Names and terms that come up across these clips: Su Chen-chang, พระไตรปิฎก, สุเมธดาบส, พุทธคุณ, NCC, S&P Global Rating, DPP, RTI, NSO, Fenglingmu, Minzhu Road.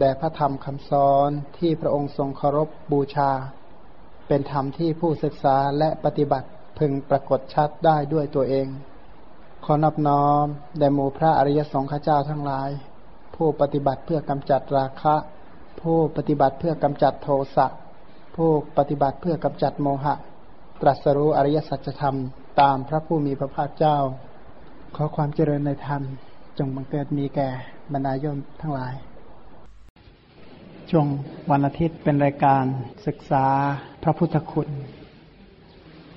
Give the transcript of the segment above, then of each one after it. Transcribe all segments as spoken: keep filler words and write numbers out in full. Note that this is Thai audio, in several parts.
แด่พระธรรมคำสอนที่พระองค์ทรงเคารพบูชาเป็นธรรมที่ผู้ศึกษาและปฏิบัติพึงปรากฏชัดได้ด้วยตัวเองขอนอบน้อมแด่หมู่พระอริยสงฆ์เจ้าทั้งหลายผู้ปฏิบัติเพื่อกำจัดราคะผู้ปฏิบัติเพื่อกำจัดโทสะผู้ปฏิบัติเพื่อกำจัดโมหะตรัสรู้อริยสัจธรรมตามพระผู้มีพระภาคเจ้าขอความเจริญในธรรมจงบังเกิดมีแก่บรรดาโยมทั้งหลายช่วงวันอาทิตย์เป็นรายการศึกษาพระพุทธคุณ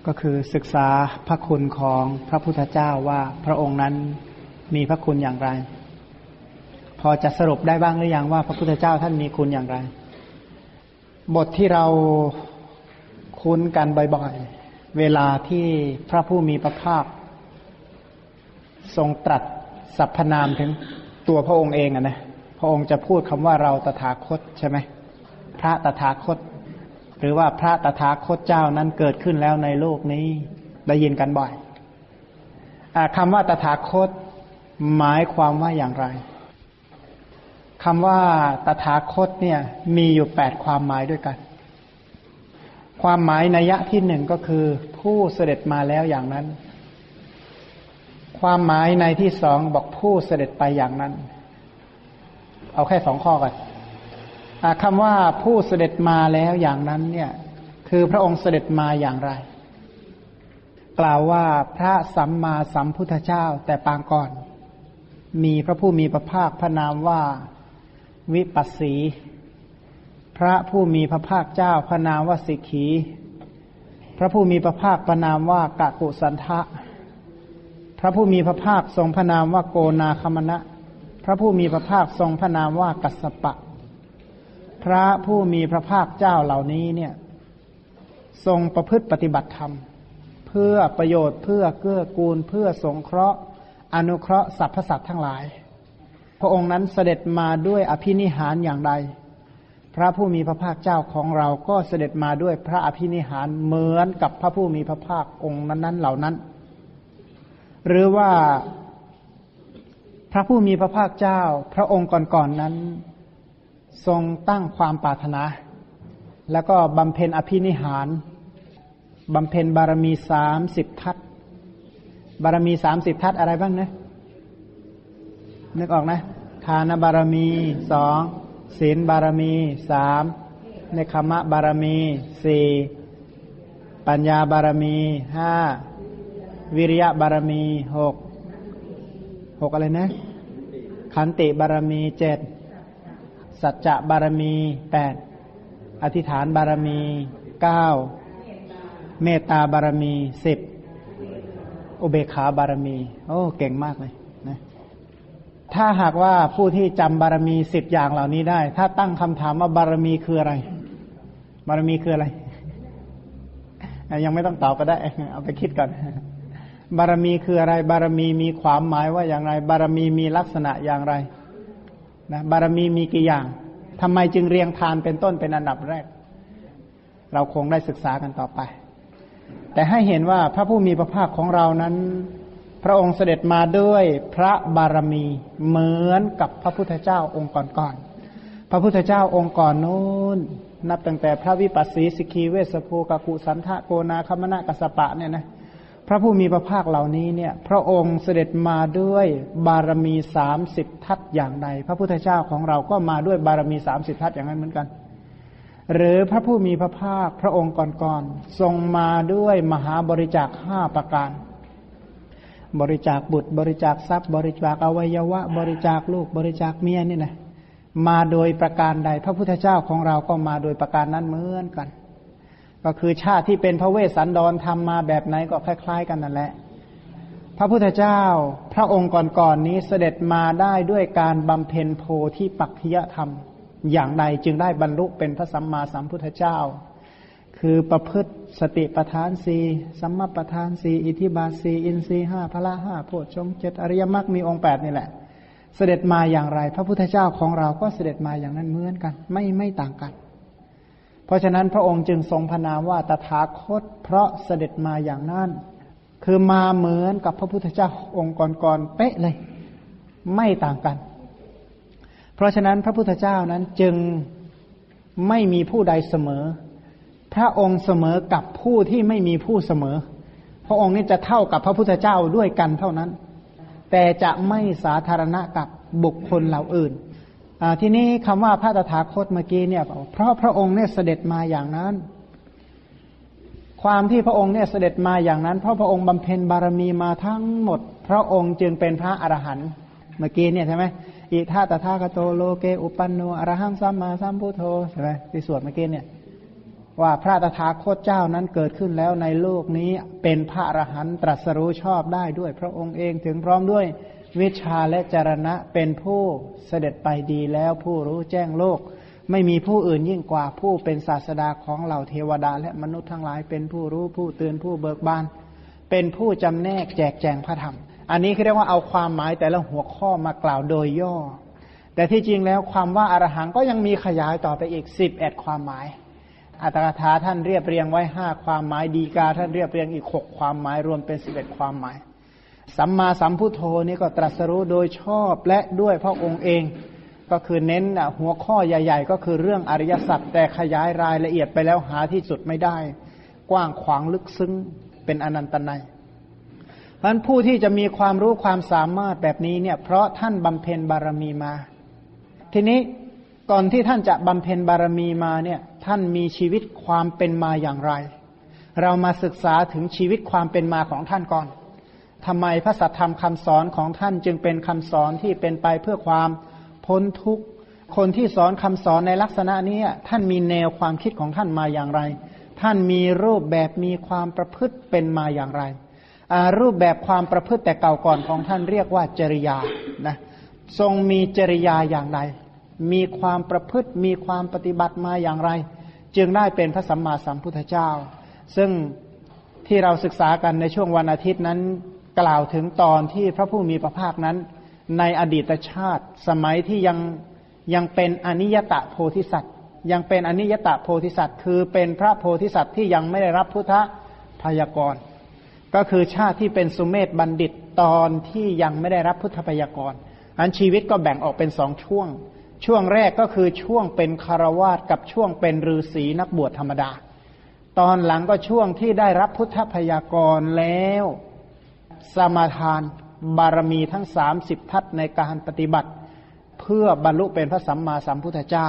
ก็คือศึกษาพระคุณของพระพุทธเจ้าว่าพระองค์นั้นมีพระคุณอย่างไรพอจะสรุปได้บ้างหรือยังว่าพระพุทธเจ้าท่านมีคุณอย่างไรบทที่เราคุ้นกันบ่อยๆเวลาที่พระผู้มีพระภาคทรงตรัสสรรพนามถึงตัวพระองค์เองอ่ะนะพระองค์จะพูดคำว่าเราตถาคตใช่ไหมพระตถาคตหรือว่าพระตถาคตเจ้านั้นเกิดขึ้นแล้วในโลกนี้ได้ยินกันบ่อยคำว่าตถาคตหมายความว่าอย่างไรคำว่าตถาคตเนี่ยมีอยู่แปดความหมายด้วยกันความหมายนัยยะที่หนึ่งก็คือผู้เสด็จมาแล้วอย่างนั้นความหมายในที่สองบอกผู้เสด็จไปอย่างนั้นเอาแค่สองข้อก่อนคำว่าผู้เสด็จมาแล้วอย่างนั้นเนี่ยคือพระองค์เสด็จมาอย่างไรกล่าวว่าพระสัมมาสัมพุทธเจ้าแต่ปางก่อนมีพระผู้มีพระภาคพระนามว่าวิปัสสีพระผู้มีพระภาคเจ้าพระนามว่าสิกขีพระผู้มีพระภาคพระนามว่ากะกุสันทะพระผู้มีพระภาคทรงพระนามว่าโกนาคมณะพระผู้มีพระภาคทรงพระนามว่ากัสสปะพระผู้มีพระภาคเจ้าเหล่านี้เนี่ยทรงประพฤติปฏิบัติธรรมเพื่อประโยชน์เพื่อเกื้อกูลเพื่อสงเคราะห์อนุเคราะห์สรรพสัตว์ทั้งหลายพระองค์นั้นเสด็จมาด้วยอภินิหารอย่างใดพระผู้มีพระภาคเจ้าของเราก็เสด็จมาด้วยพระอภินิหารเหมือนกับพระผู้มีพระภาคองค์นั้นๆเหล่านั้นหรือว่าพระผู้มีพระภาคเจ้าพระองค์ก่อนๆนั้นทรงตั้งความปรารถนาแล้วก็บำเพ็ญอภินิหารบำเพ็ญบารมีสามสิบทัศบารมีสามสิบทัศอะไรบ้างนะนึกออกนะทานบารมีสองศีลบารมีสามเนคขมะบารมีสี่ปัญญาบารมีห้าวิริยะบารมีหกหกอะไรนะขันติบารมีเจ็ดสัจจะบารมีแปดอธิษฐานบารมีเก้าเมตตาบารมีสิบอุเบกขาบารมีโอ้เก่งมากเลยนะถ้าหากว่าผู้ที่จำบารมีสิบอย่างเหล่านี้ได้ถ้าตั้งคำถามว่าบารมีคืออะไรบารมีคืออะไรยังไม่ต้องตอบก็ได้เอาไปคิดก่อนบารมีคืออะไรบารมีมีความหมายว่าอย่างไรบารมีมีลักษณะอย่างไรนะบารมีมีกี่อย่างทำไมจึงเรียงทานเป็นต้นเป็นอันดับแรกเราคงได้ศึกษากันต่อไปแต่ให้เห็นว่าพระผู้มีพระภาคของเรานั้นพระองค์เสด็จมาด้วยพระบารมีเหมือนกับพระพุทธเจ้าองค์ก่อนๆพระพุทธเจ้าองค์ก่อนนู้นนับตั้งแต่พระวิปัสสีสิกขีเวสโภกกุสันทะโกนาคมณะกัสสปะเนี่ยนะพระผู้มีพระภาคเหล่านี้เนี่ยพระองค์เสด็จมาด้วยบารมีสามสิบทัศอย่างใดพระพุทธเจ้าของเราก็มาด้วยบารมีสามสิบทัศอย่างนั้นเหมือนกันหรือพระผู้มีพระภาคพระองค์ก่อนๆทรงมาด้วยมหาบริจาคห้าประการบริจาคบุตรบริจาคทรัพย์บริจาคอวัยวะบริจาคลูกบริจาคเมียนี่นะมาโดยประการใดพระพุทธเจ้าของเราก็มาโดยประการนั้นเหมือนกันก็คือชาติที่เป็นพระเวสสันดรทำมาแบบไหนก็คล้ายๆกันนั่นแหละพระพุทธเจ้าพระองค์ก่อนๆ นี้เสด็จมาได้ด้วยการบำเพ็ญโพธิปักขิยธรรม อย่างใดจึงได้บรรลุเป็นพระสัมมาสัมพุทธเจ้าคือประพฤติสติปัฏฐานสี่สัมมาปัฏฐานสี่อิทธิบาทสี่อินทรีย์ห้าพละห้าโพชฌงค์เจ็ดอริยมรรคมีองค์แปดนี่แหละเสด็จมาอย่างไรพระพุทธเจ้าของเราก็เสด็จมาอย่างนั้นเหมือนกันไม่ไม่ต่างกันเพราะฉะนั้นพระองค์จึงทรงพระนามว่าตถาคตเพราะเสด็จมาอย่างนั้นคือมาเหมือนกับพระพุทธเจ้าองค์ก่อนๆเป๊ะเลยไม่ต่างกันเพราะฉะนั้นพระพุทธเจ้านั้นจึงไม่มีผู้ใดเสมอพระองค์เสมอกับผู้ที่ไม่มีผู้เสมอพระองค์นี้จะเท่ากับพระพุทธเจ้าด้วยกันเท่านั้นแต่จะไม่สาธารณะกับบุคคลเหล่าอื่นทีนี้คำว่าพระตถาคตเมื่อกี้เนี่ยเพราะพระองค์เนี่ยเสด็จมาอย่างนั้นความที่พระองค์เนี่ยเสด็จมาอย่างนั้นเพราะพระองค์บำเพ็ญบารมีมาทั้งหมดพระองค์จึงเป็นพระอรหันต์เมื่อกี้เนี่ยใช่ไหมอิทัตถาคโตโลเกอุปันโนอรหังสัมมาสัมพุทโธใช่ไหมที่สวดเมื่อกี้เนี่ยว่าพระตถาคตเจ้านั้นเกิดขึ้นแล้วในโลกนี้เป็นพระอรหันต์ตรัสรู้ชอบได้ด้วยพระองค์เองถึงพร้อมด้วยวิชาและจรณะเป็นผู้เสด็จไปดีแล้วผู้รู้แจ้งโลกไม่มีผู้อื่นยิ่งกว่าผู้เป็นศาสดาของเหล่าเทวดาและมนุษย์ทั้งหลายเป็นผู้รู้ผู้ตื่นผู้เบิกบานเป็นผู้จำแนกแจกแจงพระธรรมอันนี้คือเรียกว่าเอาความหมายแต่ละหัวข้อมากล่าวโดยย่อแต่ที่จริงแล้วความว่าอรหังก็ยังมีขยายต่อไปอีกสิบเอ็ดความหมายอัตถกถาท่านเรียบเรียงไว้ห้าความหมายดีกาท่านเรียบเรียงอีกหกความหมายรวมเป็นสิบเอ็ดความหมายสัมมาสัมพุทโธนี่ก็ตรัสรู้โดยชอบและด้วยพระองค์เองก็คือเน้นหัวข้อใหญ่ๆก็คือเรื่องอริยสัจแต่ขยายรายละเอียดไปแล้วหาที่สุดไม่ได้กว้างขวางลึกซึ้งเป็นอนันตนัยเพราะฉะนั้นผู้ที่จะมีความรู้ความสามารถแบบนี้เนี่ยเพราะท่านบำเพ็ญบารมีมาทีนี้ก่อนที่ท่านจะบำเพ็ญบารมีมาเนี่ยท่านมีชีวิตความเป็นมาอย่างไรเรามาศึกษาถึงชีวิตความเป็นมาของท่านก่อนทำไมพระสัทธรรมคำสอนของท่านจึงเป็นคำสอนที่เป็นไปเพื่อความพ้นทุกข์คนที่สอนคำสอนในลักษณะนี้ท่านมีแนวความคิดของท่านมาอย่างไรท่านมีรูปแบบมีความประพฤติเป็นมาอย่างไรรูปแบบความประพฤติแต่เก่าก่อนของท่านเรียกว่าจริยานะทรงมีจริยาอย่างไรมีความประพฤติมีความปฏิบัติมาอย่างไรจึงได้เป็นพระสัมมาสัมพุทธเจ้าซึ่งที่เราศึกษากันในช่วงวันอาทิตย์นั้นกล่าวถึงตอนที่พระผู้มีพระภาคนั้นในอดีตชาติสมัยที่ยังยังเป็นอนิยตโพธิสัตว์ยังเป็นอนิยตโพธิสัตว์คือเป็นพระโพธิสัตว์ที่ยังไม่ได้รับพุทธพยากรณ์ก็คือชาติที่เป็นสุเมธบัณฑิตตอนที่ยังไม่ได้รับพุทธพยากรณ์อันชีวิตก็แบ่งออกเป็นสองช่วงช่วงแรกก็คือช่วงเป็นคฤหัสถ์กับช่วงเป็นฤาษีนักบวชธรรมดาตอนหลังก็ช่วงที่ได้รับพุทธพยากรณ์แล้วสมาทานบารมีทั้งสามสิบทัศในการปฏิบัติเพื่อบรรลุเป็นพระสัมมาสัมพุทธเจ้า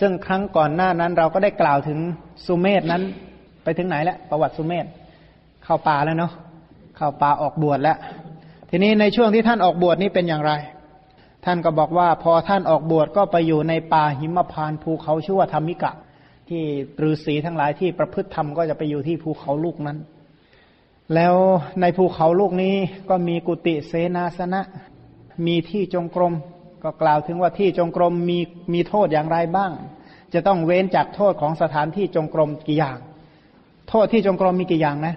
ซึ่งครั้งก่อนหน้านั้นเราก็ได้กล่าวถึงสุเมธนั้นไปถึงไหนแล้วประวัติสุเมธเข้าป่าแล้วเนาะเข้าป่าออกบวชแล้วทีนี้ในช่วงที่ท่านออกบวชนี่เป็นอย่างไรท่านก็บอกว่าพอท่านออกบวชก็ไปอยู่ในป่าหิมพานต์ภูเขาชื่อว่าธรรมิกะที่ฤาษีทั้งหลายที่ประพฤติธรรมก็จะไปอยู่ที่ภูเขาลูกนั้นแล้วในภูเขาลูกนี้ก็มีกุฏิเสนาสนะมีที่จงกรมก็กล่าวถึงว่าที่จงกรมมีมีโทษอย่างไรบ้างจะต้องเว้นจากโทษของสถานที่จงกรมกี่อย่างโทษที่จงกรมมีกี่อย่างนะ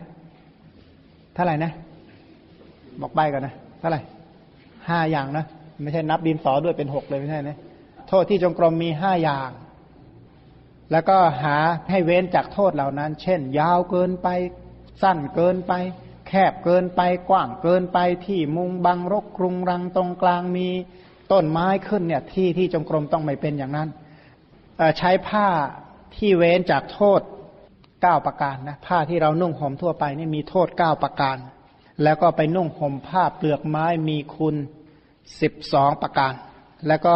เท่าไหร่นะบอกใบก่อนนะเท่าไหร่ห้าอย่างนะไม่ใช่นับดินสอด้วยเป็นหกเลยไม่ใช่นะโทษที่จงกรมมีห้าอย่างแล้วก็หาให้เว้นจากโทษเหล่านั้นเช่นยาวเกินไปสั้นเกินไปแคบเกินไปกว้างเกินไปที่มุงบังรกกรุงรังตรงกลางมีต้นไม้ขึ้นเนี่ยที่ที่จงกรมต้องไม่เป็นอย่างนั้นใช้ผ้าที่เว้นจากโทษเก้าประการนะผ้าที่เรานุ่งห่มทั่วไปนี่มีโทษเก้าประการแล้วก็ไปนุ่งห่มผ้าเปลือกไม้มีคุณสิบสองประการแล้วก็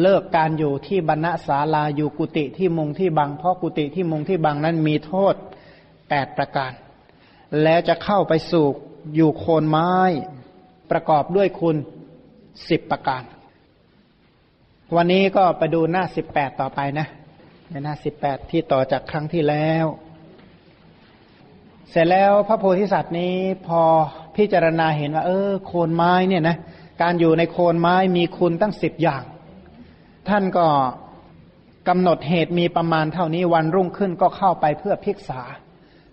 เลิกการอยู่ที่บรรณศาลาอยู่กุฏิที่มุงที่บังเพราะกุฏิที่มุงที่บังนั้นมีโทษแปดประการแล้วจะเข้าไปสู่อยู่โคนไม้ประกอบด้วยคุณสิบประการวันนี้ก็ไปดูหน้าสิบแปดต่อไปนะในหน้าสิบแปดที่ต่อจากครั้งที่แล้วเสร็จแล้วพระโพธิสัตว์นี้พอพิจารณาเห็นว่าเออโคนไม้เนี่ยนะการอยู่ในโคนไม้มีคุณตั้งสิบอย่าง ท่านก็กำหนดเหตุมีประมาณเท่านี้วันรุ่งขึ้นก็เข้าไปเพื่อภิกษา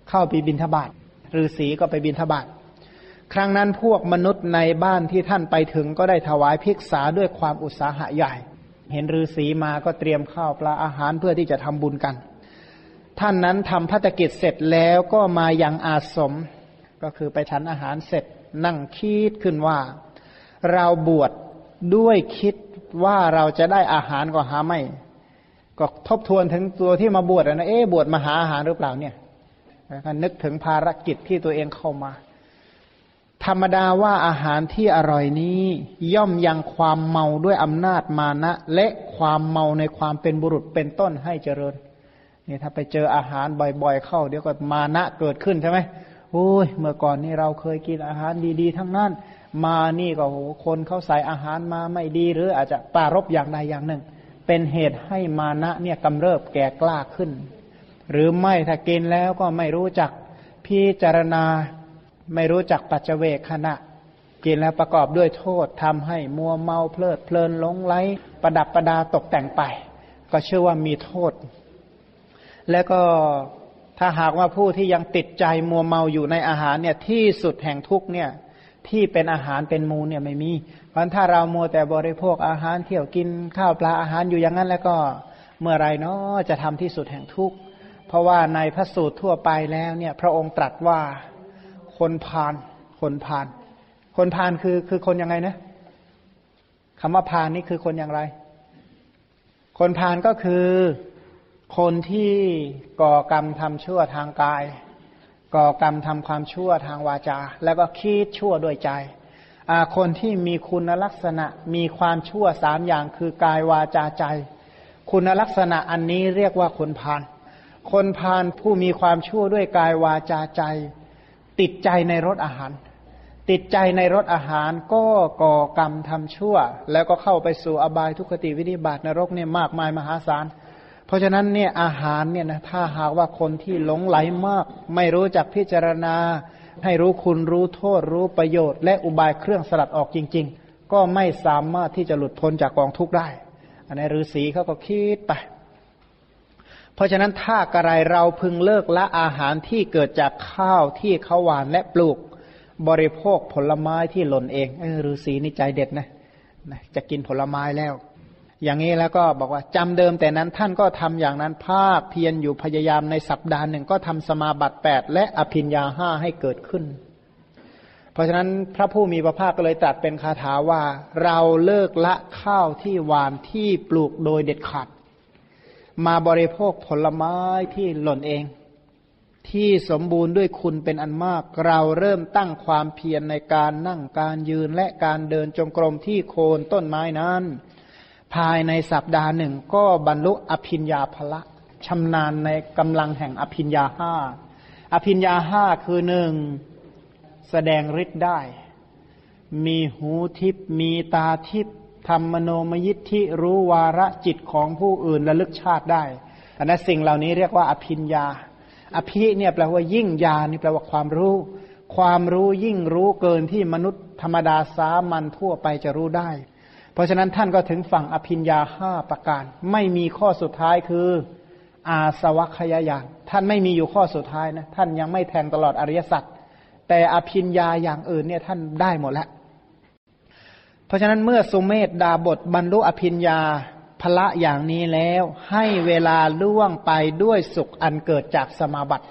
เข้าไปบิณฑบาตฤาษีก็ไปบิณฑบาตครั้งนั้นพวกมนุษย์ในบ้านที่ท่านไปถึงก็ได้ถวายภิกษาด้วยความอุตสาหะใหญ่เห็นฤาษีมาก็เตรียมข้าวปลาอาหารเพื่อที่จะทำบุญกันท่านนั้นทำภัตกิจเสร็จแล้วก็มายังอาสมก็คือไปฉันอาหารเสร็จนั่งคิดขึ้นว่าเราบวชด้วยคิดว่าเราจะได้อาหารก็หาไม่ก็ทบทวนถึงตัวที่มาบวชนะเอ๊ะบวชมาหาอาหารหรือเปล่าเนี่ยก็นึกถึงภารกิจที่ตัวเองเข้ามาธรรมดาว่าอาหารที่อร่อยนี้ย่อมยังความเมาด้วยอำนาจมานะและความเมาในความเป็นบุรุษเป็นต้นให้เจริญนี่ถ้าไปเจออาหารบ่อยๆเข้าเดี๋ยวก็มานะเกิดขึ้นใช่ไหมโอ้ยเมื่อก่อนนี่เราเคยกินอาหารดีๆทั้งนั้นมานี่ก็โหคนเขาใส่อาหารมาไม่ดีหรืออาจจะปรารภอย่างใดอย่างหนึ่งเป็นเหตุให้มานะเนี่ยกำเริบแก่กล้าขึ้นหรือไม่ถ้ากินแล้วก็ไม่รู้จักพิจารณาไม่รู้จักปัจเจเวคขณะกินแล้วประกอบด้วยโทษทำให้มัวเมาเพลิดเพลินหลงไหลประดับประดาตกแต่งไปก็ชื่อว่ามีโทษแล้วก็ถ้าหากว่าผู้ที่ยังติดใจมัวเมาอยู่ในอาหารเนี่ยที่สุดแห่งทุกข์เนี่ยที่เป็นอาหารเป็นมูลเนี่ยไม่มีเพราะถ้าเรามัวแต่บริโภคอาหารเที่ยวกินข้าวปลาอาหารอยู่อย่างนั้นแล้วก็เมื่อไรเนาะจะทำที่สุดแห่งทุกข์เพราะว่าในพระสูตรทั่วไปแล้วเนี่ยพระองค์ตรัสว่าคนพาลคนพาลคนพาลคือคือคนยังไงนะคำว่าพาลนี่คือคนอย่างไรคนพาลก็คือคนที่ก่อกรรมทำชั่วทางกายก่อกรรมทำความชั่วทางวาจาแล้วก็คิดชั่วด้วยใจคนที่มีคุณลักษณะมีความชั่วสามอย่างคือกายวาจาใจคุณลักษณะอันนี้เรียกว่าคนพาลคนพาลผู้มีความชั่วด้วยกายวาจาใจติดใจในรสอาหารติดใจในรสอาหารก็ก่อกรรมทำชั่วแล้วก็เข้าไปสู่อบายทุกขติวินิบาตนรกเนี่ยมากมายมหาศาลเพราะฉะนั้นเนี่ยอาหารเนี่ยนะถ้าหากว่าคนที่หลงไหลมากไม่รู้จักพิจารณาให้รู้คุณรู้โทษรู้ประโยชน์และอุบายเครื่องสลัดออกจริงๆก็ไม่สามารถที่จะหลุดพ้นจากกองทุกข์ได้อันนี้ฤาษีเขาก็คิดไปเพราะฉะนั้นถ้ากระไรเราพึงเลิกละอาหารที่เกิดจากข้าวที่เขาหว่านและปลูกบริโภคผลไม้ที่หล่นเองเออฤาษีนี่ใจเด็ดนะจะกินผลไม้แล้วอย่างนี้แล้วก็บอกว่าจำเดิมแต่นั้นท่านก็ทำอย่างนั้นภาคเพียรอยู่พยายามในสัปดาห์หนึ่งก็ทำสมาบัติแปดและอภิญญาห้าให้เกิดขึ้นเพราะฉะนั้นพระผู้มีพระภาคก็เลยตรัสเป็นคาถาว่าเราเลิกละข้าวที่หว่านที่ปลูกโดยเด็ดขาดมาบริโภคผลไม้ที่หล่นเองที่สมบูรณ์ด้วยคุณเป็นอันมากเราเริ่มตั้งความเพียรในการนั่งการยืนและการเดินจงกรมที่โคนต้นไม้นั้นภายในสัปดาห์หนึ่งก็บรรลุอภิญญาภละชำนาญในกำลังแห่งอภิญญาห้าอภิญญาห้าคือหนึ่งแสดงฤทธิ์ได้มีหูทิพย์มีตาทิพย์ธรรมมโนมยิทธิรู้วาระจิตของผู้อื่นระลึกชาติได้อันนั้นสิ่งเหล่านี้เรียกว่าอภิญญาอภิเนี่ยแปลว่ายิ่งญาณนี่แปลว่าความรู้ความรู้ยิ่งรู้เกินที่มนุษย์ธรรมดาสามัญทั่วไปจะรู้ได้เพราะฉะนั้นท่านก็ถึงฝั่งอภิญญาห้าประการไม่มีข้อสุดท้ายคืออาสวัคยายานท่านไม่มีอยู่ข้อสุดท้ายนะท่านยังไม่แทงตลอดอริยสัจแต่อภิญญาอย่างอื่นเนี่ยท่านได้หมดแล้วเพราะฉะนั้นเมื่อสุเมธดาบทบรรลุอภิญญาภละอย่างนี้แล้วให้เวลาล่วงไปด้วยสุขอันเกิดจากสมาบัติ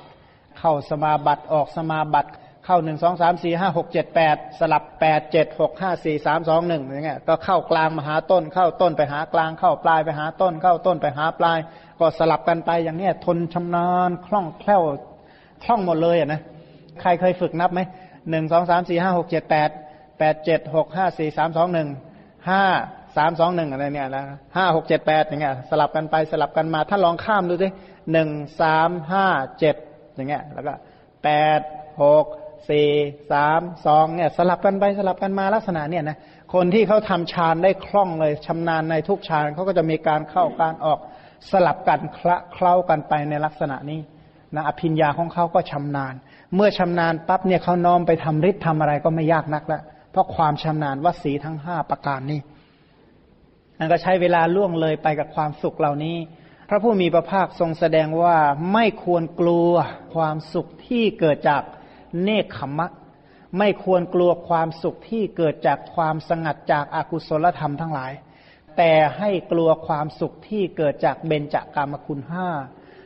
เข้าสมาบัติออกสมาบัติเข้าหนึ่ง สอง สาม สี่ ห้า หก เจ็ด แปดสลับแปด เจ็ด หก ห้า สี่ สาม สอง หนึ่งอย่างเงี้ยก็เข้ากลางมาหาต้นเข้าต้นไปหากลางเข้าปลายไปหาต้นเข้าต้นไปหาปลายก็สลับกันไปอย่างเนี้ยทนชำนาญคล่องแคล่วคล่องหมดเลยอ่ะนะใครเคยฝึกนับมั้ยหนึ่ง สอง สาม สี่ ห้า หก เจ็ด แปด แปด เจ็ด หก ห้า สี่ สาม สอง หนึ่ง ห้า สาม สอง หนึ่งอะไรเนี่ยนะห้า หก เจ็ด แปดอย่างเงี้ยสลับกันไปสลับกันมาถ้าลองข้ามดูสิหนึ่ง สาม ห้า เจ็ดอย่างเงี้ยแล้วก็แปด หก สี่ สาม สองเนี่ยสลับกันไปสลับกันมาลักษณะเนี่ยนะคนที่เขาทำฌานได้คล่องเลยชำนาญในทุกฌานเขาก็จะมีการเข้าการออกสลับกันคละเคล้ากันไปในลักษณะนี้นะอภิญญาของเขาก็ชำนาญเมื่อชำนาญปั๊บเนี่ยเขาน้อมไปทำฤทธิ์ทำอะไรก็ไม่ยากนักละเพราะความชำนาญวสีทั้งห้าประการนี้ นั่นก็ใช้เวลาล่วงเลยไปกับความสุขเหล่านี้พระผู้มีพระภาคทรงแสดงว่าไม่ควรกลัวความสุขที่เกิดจากเนกขมะไม่ควรกลัวความสุขที่เกิดจากความสงัดจากอกุศลธรรมทั้งหลายแต่ให้กลัวความสุขที่เกิดจากเบญจกามคุณห้า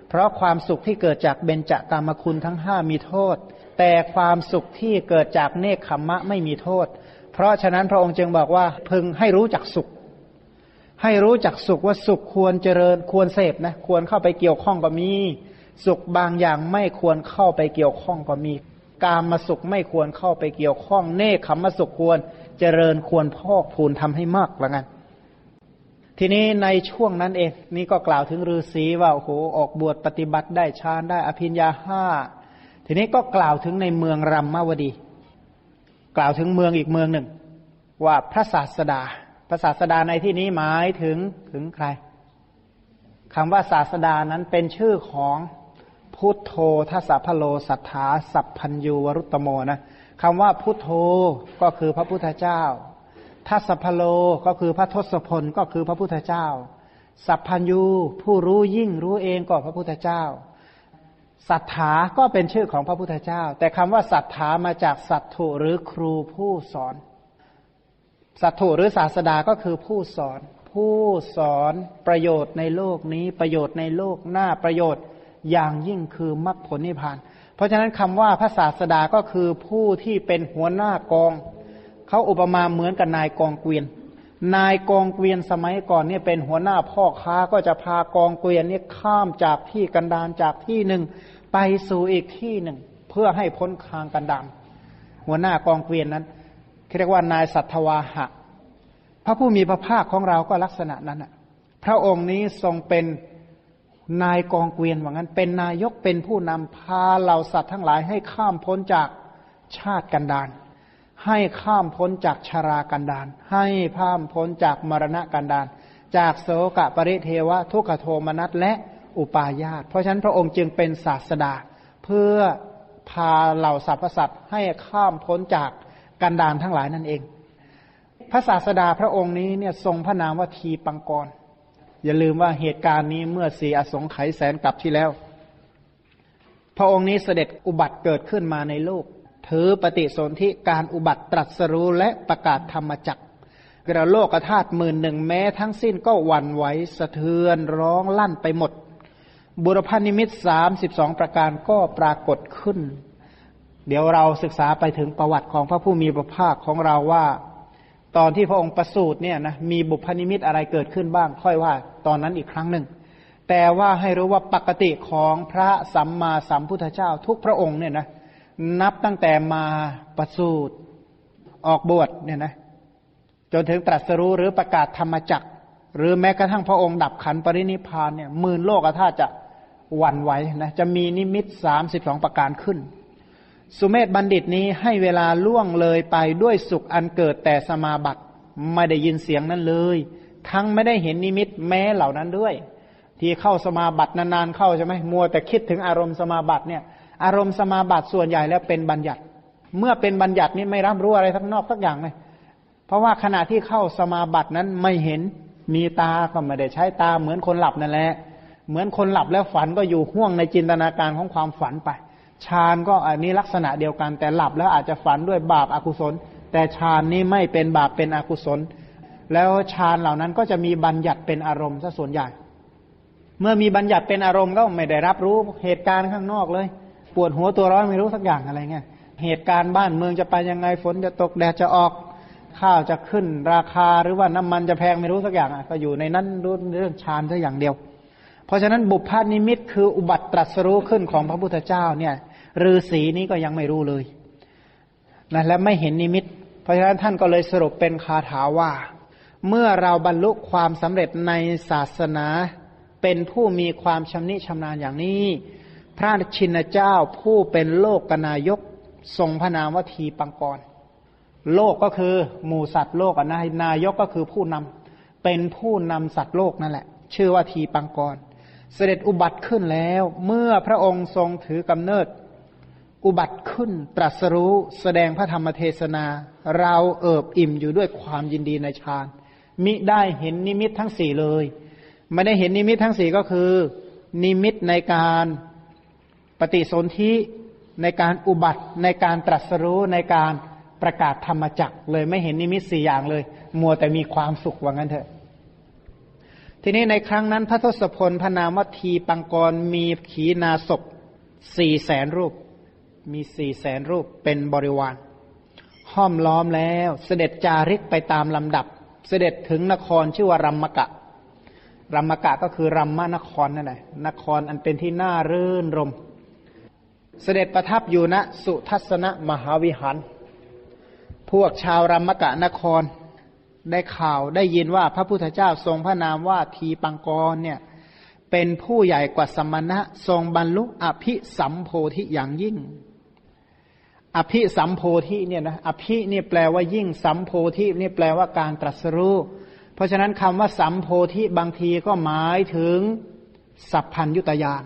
เพราะความสุขที่เกิดจากเบญจกามคุณทั้งห้ามีโทษแต่ความสุขที่เกิดจากเนกขมะไม่มีโทษเพราะฉะนั้นพระองค์จึงบอกว่าพึงให้รู้จักสุขให้รู้จักสุขว่าสุขควรเจริญควรเสพนะควรเข้าไปเกี่ยวข้องก็มีสุขบางอย่างไม่ควรเข้าไปเกี่ยวข้องก็มีกามสุขไม่ควรเข้าไปเกี่ยวข้องเนกขัมมสุขควรเจริญควรพอกพูนทำให้มากละกันทีนี้ในช่วงนั้นเองนี่ก็กล่าวถึงฤาษีว่าโอ้โหออกบวชปฏิบัติได้ฌานได้อภิญญาห้าทีนี้ก็กล่าวถึงในเมืองรัมมาวดีกล่าวถึงเมืองอีกเมืองหนึ่งว่าพระศาสดาพระศาสดาในที่นี้หมายถึงถึงใครคำว่าศาสดานั้นเป็นชื่อของพุทโธทัสสะพะโลสัทธาสัพพัญญูวรุตตโมนะคำว่าพุทโธก็คือพระพุทธเจ้าทัสสะพะโลก็คือพระทศพลก็คือพระพุทธเจ้าสัพพัญญูผู้รู้ยิ่งรู้เองก็พระพุทธเจ้าสัทธาก็เป็นชื่อของพระพุทธเจ้าแต่คำว่าสัทธามาจากสัตถุหรือครูผู้สอนสัตถุหรือศาสดาก็คือผู้สอนผู้สอนประโยชน์ในโลกนี้ประโยชน์ในโลกหน้าประโยชน์อย่างยิ่งคือมรรคผลนิพพานเพราะฉะนั้นคำว่าพระศาสดาก็คือผู้ที่เป็นหัวหน้ากองเขาอุปมาเหมือนกับนายกองเกวียนนายกองเกวียนสมัยก่อนเนี่ยเป็นหัวหน้าพ่อค้าก็จะพากองเกวียนเนี่ยข้ามจากที่กันดารจากที่หนึ่งไปสู่อีกที่หนึ่งเพื่อให้พ้นทางกันดารหัวหน้ากองเกวียนนั้นเรียกว่านายสัทวาหะพระผู้มีพระภาคของเราก็ลักษณะนั้นนะพระองค์นี้ทรงเป็นนายกองเกวียนว่างั้นเป็นนายกเป็นผู้นำพาเหล่าสัตว์ทั้งหลายให้ข้ามพ้นจากชาติกันดารให้ข้ามพ้นจากชรากันดารให้ข้ามพ้นจากมรณะกันดารจากโสกะปริเทวะทุกขโทมนัสและอุปาญาสเพราะฉะนั้นพระองค์จึงเป็นศาสดาเพื่อพาเหล่าสรรพสัตว์ให้ข้ามพ้นจากกันดารทั้งหลายนั่นเองพระศาสดาพระองค์นี้เนี่ยทรงพระนามว่าทีปังกรอย่าลืมว่าเหตุการณ์นี้เมื่อสี่อสงไขยแสนกลับที่แล้วพระองค์นี้เสด็จอุบัติเกิดขึ้นมาในโลกถือปฏิสนธิการอุบัติตรัสรู้และประกาศธรรมจักรกระโลกธาตุหมื่นหนึ่งแม้ทั้งสิ้นก็หวั่นไหวสะเทือนร้องลั่นไปหมดบุรพนิมิตสามสิบสองประการก็ปรากฏขึ้นเดี๋ยวเราศึกษาไปถึงประวัติของพระผู้มีพระภาคของเราว่าตอนที่พระองค์ประสูติเนี่ยนะมีบุพนิมิตอะไรเกิดขึ้นบ้างค่อยว่าตอนนั้นอีกครั้งหนึ่งแต่ว่าให้รู้ว่าปกติของพระสัมมาสัมพุทธเจ้าทุกพระองค์เนี่ยนะนับตั้งแต่มาประสูติออกบวชเนี่ยนะจนถึงตรัสรู้หรือประกาศธรรมจักรหรือแม้กระทั่งพระองค์ดับขันปรินิพพานเนี่ยหมื่นโลกธาตุจะหวั่นไหวนะจะมีนิมิตสามสิบสองประการขึ้นสุเมธบัณฑิตนี้ให้เวลาล่วงเลยไปด้วยสุขอันเกิดแต่สมาบัติไม่ได้ยินเสียงนั้นเลยทั้งไม่ได้เห็นนิมิตแม้เหล่านั้นด้วยที่เข้าสมาบัตินานๆเข้าใช่ไหมมัวแต่คิดถึงอารมณ์สมาบัติเนี่ยอารมณ์สมาบัติส่วนใหญ่แล้วเป็นบัญญัติเมื่อเป็นบัญญัตินี่ไม่รับรู้อะไรทั้งนอกทั้งอย่างเลยเพราะว่าขณะที่เข้าสมาบัตินั้นไม่เห็นมีตาก็ไม่ได้ใช้ตาเหมือนคนหลับนั่นแหละเหมือนคนหลับแล้วฝันก็อยู่ห่วงในจินตนาการของความฝันไปฌานก็อันนี้ลักษณะเดียวกันแต่หลับแล้วอาจจะฝันด้วยบาปอกุศลแต่ฌานนี้ไม่เป็นบาปเป็นอกุศลแล้วฌานเหล่านั้นก็จะมีบัญญัติเป็นอารมณ์ซะส่วนใหญ่เมื่อมีบัญญัติเป็นอารมณ์ก็ไม่ได้รับรู้เหตุการณ์ข้างนอกเลยปวดหัวตัวร้อนไม่รู้สักอย่างอะไรเงี้ยเหตุการณ์บ้านเมืองจะไปยังไงฝนจะตกแดดจะออกข้าวจะขึ้นราคาหรือว่าน้ำมันจะแพงไม่รู้สักอย่างก็อยู่ในนั้นรู้เรื่องฌานซะอย่างเดียวเพราะฉะนั้นบุพพนิมิตคืออุบัติตรัสรู้ขึ้นของพระพุทธเจ้าเนี่ยฤาษีนี้ก็ยังไม่รู้เลยนะและไม่เห็นนิมิตเพราะฉะนั้นท่านก็เลยสรุปเป็นคาถาว่าเมื่อเราบรรลุความสำเร็จในศาสนาเป็นผู้มีความชำนิชำนาญอย่างนี้พระชินเจ้าผู้เป็นโลกนายกทรงพระนามว่าทีปังกรโลกก็คือหมู่สัตว์โลกนะนายกก็คือผู้นำเป็นผู้นำสัตว์โลกนั่นแหละชื่อว่าทีปังกรเสด็จอุบัติขึ้นแล้วเมื่อพระองค์ทรงถือกำเนิดอุบัติขึ้นตรัสรู้แสดงพระธรรมเทศนาเราเอิบอิ่มอยู่ด้วยความยินดีในฌาน มิได้เห็นนิมิตทั้งสี่เลยไม่ได้เห็นนิมิตทั้งสี่ก็คือนิมิตในการปฏิสนธิในการอุบัติในการตรัสรู้ในการประกาศธรรมจักรเลยไม่เห็นนิมิตสี่อย่างเลยมัวแต่มีความสุขว่างั้นเถอะทีนี้ในครั้งนั้นพระทศพลพระนามว่าทีปังกรมีขีณาสพสี่แสนรูปมีสี่แสนรูปเป็นบริวารห้อมล้อมแล้วเสด็จจาริกไปตามลำดับเสด็จถึงนครชื่อว่ารัมมกะรัมมกะก็คือรัมมานครนั่นแหละนครอันเป็นที่น่ารื่นรมเสด็จประทับอยู่ณสุทัศนมหาวิหารพวกชาวรัมมกะนครได้ข่าวได้ยินว่าพระพุทธเจ้าทรงพระนามว่าทีปังกรเนี่ยเป็นผู้ใหญ่กว่าสมณะทรงบรรลุอภิสัมโพธิอย่างยิ่งอภิสัมโพธิเนี่ยนะอภินี่แปลว่ายิ่งสัมโพธินี่แปลว่าการตรัสรู้เพราะฉะนั้นคำว่าสัมโพธิบางทีก็หมายถึงสัพพัญญุตญาณ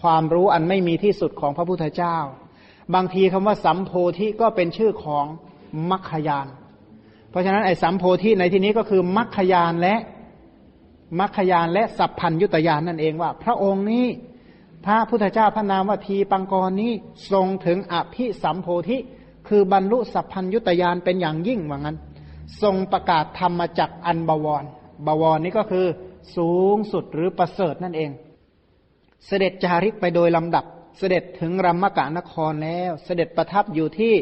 ความรู้อันไม่มีที่สุดของพระพุทธเจ้าบางทีคำว่าสัมโพธิก็เป็นชื่อของมรรคญาณเพราะฉะนั้นไอ้สัมโพธิในที่นี้ก็คือมรรคญาณและมรรคญาณและสัพพัญญุตญาณนั่นเองว่าพระองค์นี้พระพุทธเจ้าพระนามว่าทีปังกรนี้ทรงถึงอภิสัมโพธิคือบรรลุสัพพัญญุตญาณเป็นอย่างยิ่งว่างั้นทรงประกาศธรรมจักรอันบวรบวรนี้ก็คือสูงสุดหรือประเสริฐนั่นเองเสด็จจาริกไปโดยลำดับเสด็จถึงรัมมกะนครแล้วเสด็จประทับอยู่ที่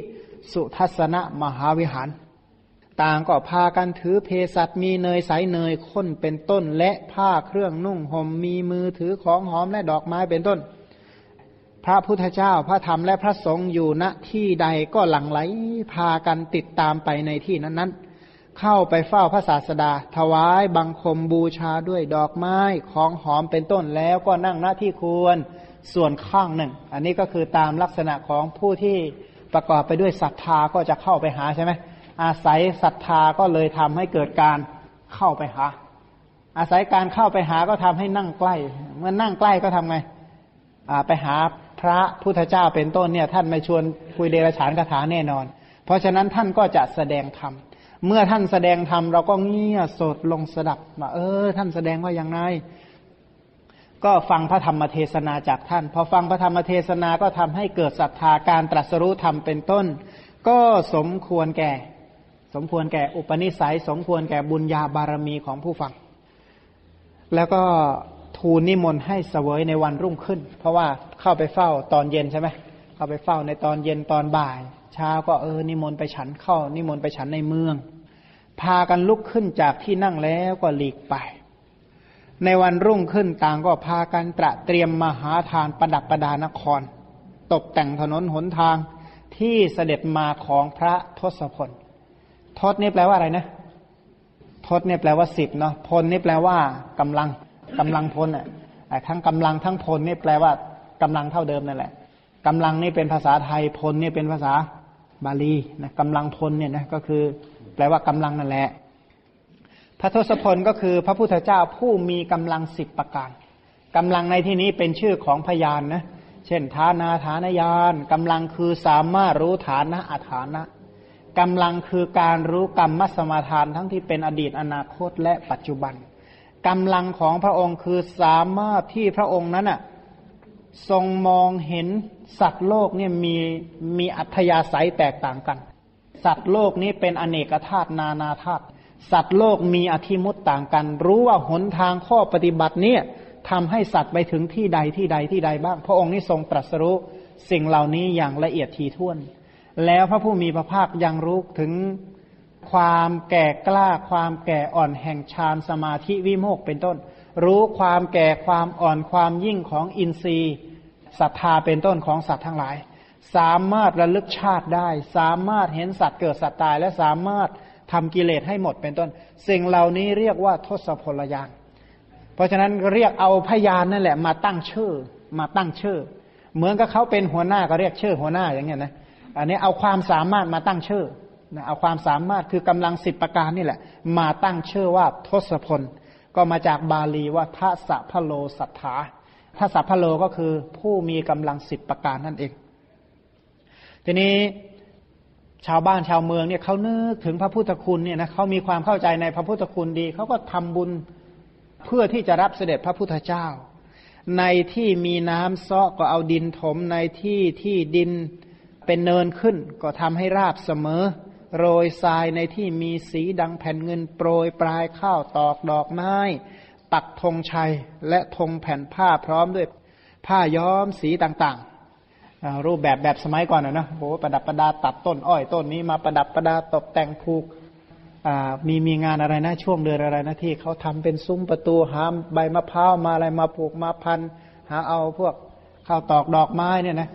สุทัศนมหาวิหารต่างก็พากันถือเภสัชมีเนยใสเนยข้นเป็นต้นและผ้าเครื่องนุ่งห่มมีมือถือของหอมและดอกไม้เป็นต้นพระพุทธเจ้าพระธรรมและพระสงฆ์อยู่ณที่ใดก็หลั่งไหลพากันติดตามไปในที่นั้นๆเข้าไปเฝ้าพระศาสดาถวายบังคมบูชาด้วยดอกไม้ของหอมเป็นต้นแล้วก็นั่งณที่ควรส่วนข้างหนึ่งอันนี้ก็คือตามลักษณะของผู้ที่ประกอบไปด้วยศรัทธาก็จะเข้าไปหาใช่ไหมอาศัยศรัทธาก็เลยทำให้เกิดการเข้าไปหาอาศัยการเข้าไปหาก็ทำให้นั่งใกล้เมื่อนั่งใกล้ก็ทำไงไปหาพระพุทธเจ้าเป็นต้นเนี่ยท่านไม่ชวนคุยเดรัจฉานคาถาแน่นอนเพราะฉะนั้นท่านก็จะแสดงธรรมเมื่อท่านแสดงธรรมเราก็เงี่ยโสดลงสดับว่าเออท่านแสดงว่าอย่างไรก็ฟังพระธรรมเทศนาจากท่านพอฟังพระธรรมเทศนาก็ทำให้เกิดศรัทธาการตรัสรู้ธรรมเป็นต้นก็สมควรแก่สมควรแก่อุปนิสัยสมควรแก่บุญญาบารมีของผู้ฟังแล้วก็ทูลนิมนต์ให้เสวยในวันรุ่งขึ้นเพราะว่าเข้าไปเฝ้าตอนเย็นใช่ไหมเข้าไปเฝ้าในตอนเย็นตอนบ่ายเช้าก็เออนิมนต์ไปฉันเข้านิมนต์ไปฉันในเมืองพากันลุกขึ้นจากที่นั่งแล้วก็หลีกไปในวันรุ่งขึ้นต่างก็พากันตระเตรียมมหาทานประดับประดานครตกแต่งถนนหนทางที่เสด็จมาของพระทศพลทศนี่แปลว่าอะไรนะทศนี่แปลว่าสิบเนาะพลนี่แปลว่ากำลังกำลังพลอ่ะทั้งกำลังทั้งพลนี่แปลว่ากำลังเท่าเดิมนั่นแหละกำลังนี่เป็นภาษาไทยพลนี่เป็นภาษาบาลีนะกำลังพลเนี่ยนะก็คือแปลว่ากำลังนั่นแหละพระทศพลก็คือพระพุทธเจ้าผู้มีกำลังสิบประการกำลังในที่นี้เป็นชื่อของพยานนะเช่นฐานาฐานญาณกำลังคือสามารถรู้ฐานะอฐานะกำลังคือการรู้กรรมสมาทานทั้งที่เป็นอดีตอนาคตและปัจจุบันกำลังของพระองค์คือสามารถที่พระองค์นั้นน่ะทรงมองเห็นสัตว์โลกเนี่ยมีมีอัธยาศัยแตกต่างกันสัตว์โลกนี้เป็นอเนกธาตุนานาธาตุสัตว์โลกมีอธิมุตต่างกันรู้ว่าหนทางข้อปฏิบัติเนี่ยทำให้สัตว์ไปถึงที่ใดที่ใดที่ใดบ้างพระองค์นี้ทรงตรัสรู้สิ่งเหล่านี้อย่างละเอียดถี่ถ้วนแล้วพระผู้มีพระภาคยังรู้ถึงความแก่กล้าความแก่อ่อนแห่งฌานสมาธิวิโมกข์เป็นต้นรู้ความแก่ความอ่อนความยิ่งของอินทรีย์ศรัทธาเป็นต้นของสัตว์ทั้งหลายสามารถระลึกชาติได้สามารถเห็นสัตว์เกิดสัตว์ตายและสามารถทำกิเลสให้หมดเป็นต้นสิ่งเหล่านี้เรียกว่าทศพลญาณเพราะฉะนั้นเรียกเอาพยานนั่นแหละมาตั้งชื่อมาตั้งชื่อเหมือนกับเขาเป็นหัวหน้าก็เรียกชื่อหัวหน้าอย่างเงี้ยนะอันนี้เอาความสามารถมาตั้งชื่อนะเอาความสามารถคือกำลังสิบประการนี่แหละมาตั้งชื่อว่าทศพลก็มาจากบาลีว่าทัสสะพะโลสัทธาทัสสะพะโลก็คือผู้มีกำลังสิบประการนั่นเองทีนี้ ชาวบ้านชาวเมืองเนี่ยเขานึกถึงพระพุทธคุณเนี่ยนะเขามีความเข้าใจในพระพุทธคุณดีเขาก็ทำบุญเพื่อที่จะรับเสด็จพระพุทธเจ้าในที่มีน้ำซ้อก็เอาดินถมในที่ที่ดินเป็นเนินขึ้นก็ทำให้ราบเสมอโรยทรายในที่มีสีดังแผ่นเงินโปรยปลายข้าวตอกดอกไม้ปักธงชัยและธงแผ่นผ้าพร้อมด้วยผ้าย้อมสีต่างๆรูปแบบแบบสมัยก่อนนะนะโอ้ประดับประดาตัดต้นอ้อยต้นนี้มาประดับประดาตกแต่งภูมีมีงานอะไรนะช่วงเดือนอะไรนะที่เขาทำเป็นซุ้มประตูหาใบมะพร้าวมาอะไรมาปลูกมาพันหาเอาพวกข้าวตอกดอกไม้เนี่ยนะ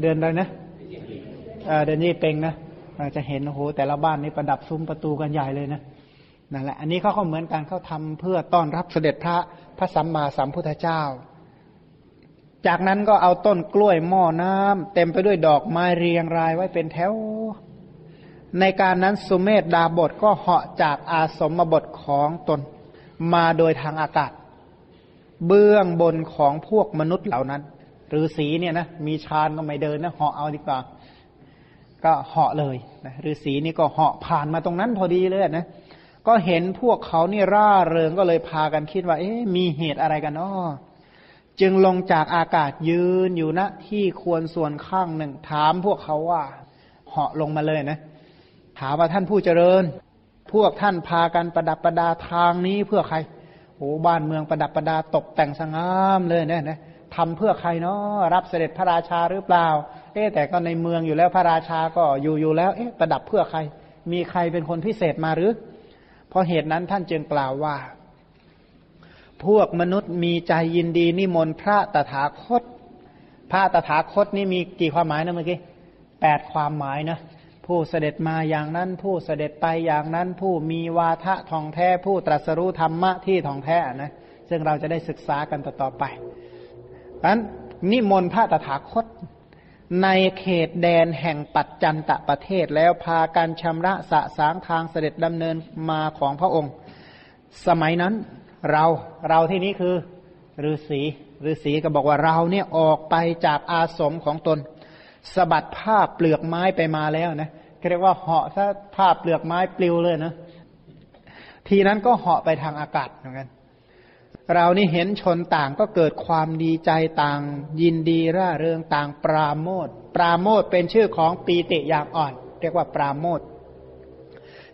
เดือนอะไรนะเดือนยี่เป็งนะเราจะเห็นโอ้โหแต่ละบ้านนี่ประดับซุ้มประตูกันใหญ่เลยนะนั่นแหละอันนี้เขาก็เหมือนกันเขาทำเพื่อต้อนรับเสด็จพระพระสัมมาสัมพุทธเจ้าจากนั้นก็เอาต้นกล้วยหม้อน้ำเต็มไปด้วยดอกไม้เรียงรายไว้เป็นแถวในการนั้นสุเมธดาบทก็เหาะจากอาสมบทของตนมาโดยทางอากาศเบื้องบนของพวกมนุษย์เหล่านั้นฤาษีเนี่ยนะมีฌานก็ไม่เดินนะเหาะเอาดีกว่าก็เหาะเลยนะฤาษีนี่ก็เหาะผ่านมาตรงนั้นพอดีเลยนะก็เห็นพวกเขานี่ร่าเริงก็เลยพากันคิดว่าเอ๊ะมีเหตุอะไรกันเนาะจึงลงจากอากาศยืนอยู่ณที่ควรส่วนข้างหนึ่งถามพวกเขาว่าเหาะลงมาเลยนะถามว่าท่านผู้เจริญพวกท่านพากันประดับประดาทางนี้เพื่อใครโอ้บ้านเมืองประดับประดาตกแต่งสง่ามเลยนะนะทำเพื่อใครเนาะรับเสด็จพระราชาหรือเปล่าเอ๊แต่ก็ในเมืองอยู่แล้วพระราชาก็อยู่อยู่แล้วเอ๊ประดับเพื่อใครมีใครเป็นคนพิเศษมาหรือเพราะเหตุนั้นท่านจึงกล่าวว่าพวกมนุษย์มีใจยินดีนิมนต์พระตถาคตพระตถาคตนี่มีกี่ความหมายนะเมื่อกี้แปดความหมายนะผู้เสด็จมาอย่างนั้นผู้เสด็จไปอย่างนั้นผู้มีวาทะทองแท้ผู้ตรัสรู้ธรรมะที่ทองแท้นะซึ่งเราจะได้ศึกษากันต่อต่อไปนั้นนิมนต์พระตถาคตในเขตแดนแห่งปัจจันตประเทศแล้วพาการชำระสะสางทางเสด็จดำเนินมาของพระองค์สมัยนั้นเราเราที่นี้คือฤาษีฤาษีก็บอกว่าเราเนี่ยออกไปจากอาสมของตนสะบัดผ้าเปลือกไม้ไปมาแล้วนะเรียกว่าเหาะถ้าผ้าเปลือกไม้ปลิวเลยนะทีนั้นก็เหาะไปทางอากาศเหมือนกันเรานี่เห็นชนต่างก็เกิดความดีใจต่างยินดีร่าเริงต่างปราโมทย์ปราโมทย์เป็นชื่อของปีติอย่างอ่อนเรียกว่าปราโมทย์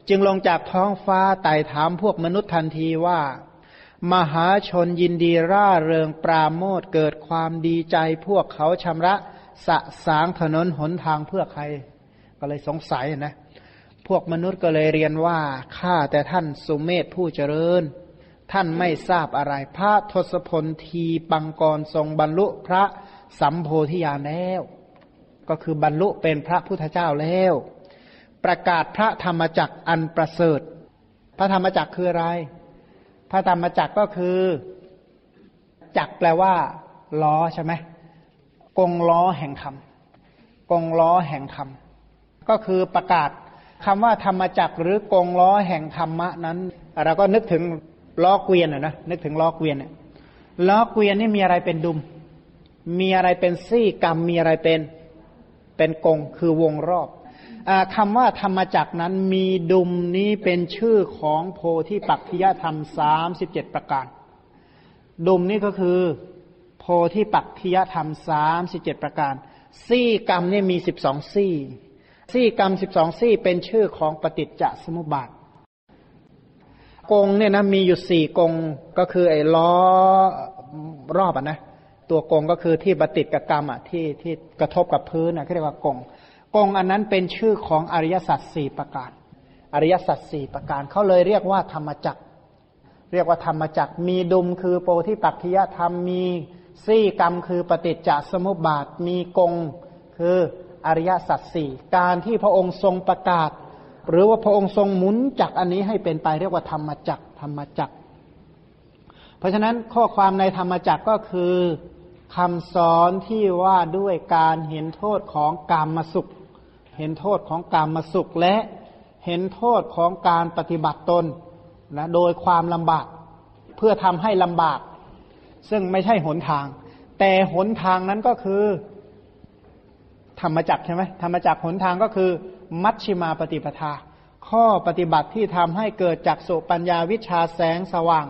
จึงลงจากท้องฟ้าไต่ถามพวกมนุษย์ทันทีว่ามหาชนยินดีร่าเริงปราโมทย์เกิดความดีใจพวกเขาชำระสะสางถนนหนทางเพื่อใครก็เลยสงสัยนะพวกมนุษย์ก็เลยเรียนว่าข้าแต่ท่านสุเมธผู้เจริญท่านไม่ทราบอะไรพระทศพลทีปังกรทรงบรรลุพระสัมโพธิญาณแล้วก็คือบรรลุเป็นพระพุทธเจ้าแล้วประกาศพระธรรมจักรอันประเสริฐพระธรรมจักรคืออะไรพระธรรมจักรก็คือจักรแปลว่าล้อใช่ไหมกงล้อแห่งธรรมกงล้อแห่งธรรมก็คือประกาศคำว่าธรรมจักรหรือกงล้อแห่งธรรมะนั้นเราก็นึกถึงล้อเกวียนนะนึกถึงล้อเกวียนเนี่ยล้อเกวียนนี่มีอะไรเป็นดุมมีอะไรเป็นซี่กรรมมีอะไรเป็นเป็นกงคือวงรอบคำว่าธรรมจักรนั้นมีดุมนี้เป็นชื่อของโพธิปักขิยธรรมสามสิบเจ็ดประการดุมนี้ก็คือโพธิปักขิยธรรมสามสิบเจ็ดประการซี่กรรมนี่มีสิบสองซี่ซี่กรรมสิบสองซี่เป็นชื่อของปฏิจจสมุปบาทกงเนี่ยนะมีอยู่สี่กงก็คือไอ้ล้อรอบอ่ะนะตัวกงก็คือที่ปฏิจจกรรมอ่ะที่ที่กระทบกับพื้นอ่ะเรียกว่ากงกงอันนั้นเป็นชื่อของอริยสัจสี่ประการอริยสัจสี่ประการเขาเลยเรียกว่าธรรมจักรเรียกว่าธรรมจักรมีดุมคือโพธิปักขิยธรรมมีสี่กรรมคือปฏิจจสมุปบาทมีกงคืออริยสัจสี่การที่พระองค์ทรงประกาศหรือว่าพระองค์ทรงหมุนจักรอันนี้ให้เป็นไปเรียกว่าธรรมจักรธรรมจักรเพราะฉะนั้นข้อความในธรรมจักรก็คือคำสอนที่ว่าด้วยการเห็นโทษของกามสุขเห็นโทษของกามสุขและเห็นโทษของการปฏิบัติตนนะโดยความลำบากเพื่อทำให้ลำบากซึ่งไม่ใช่หนทางแต่หนทางนั้นก็คือ ธรรมจักรใช่ไหมธรรมจักรหนทางก็คือมัชฌิมาปฏิปทาข้อปฏิบัติที่ทำให้เกิดจักษุปัญญาวิชาแสงสว่าง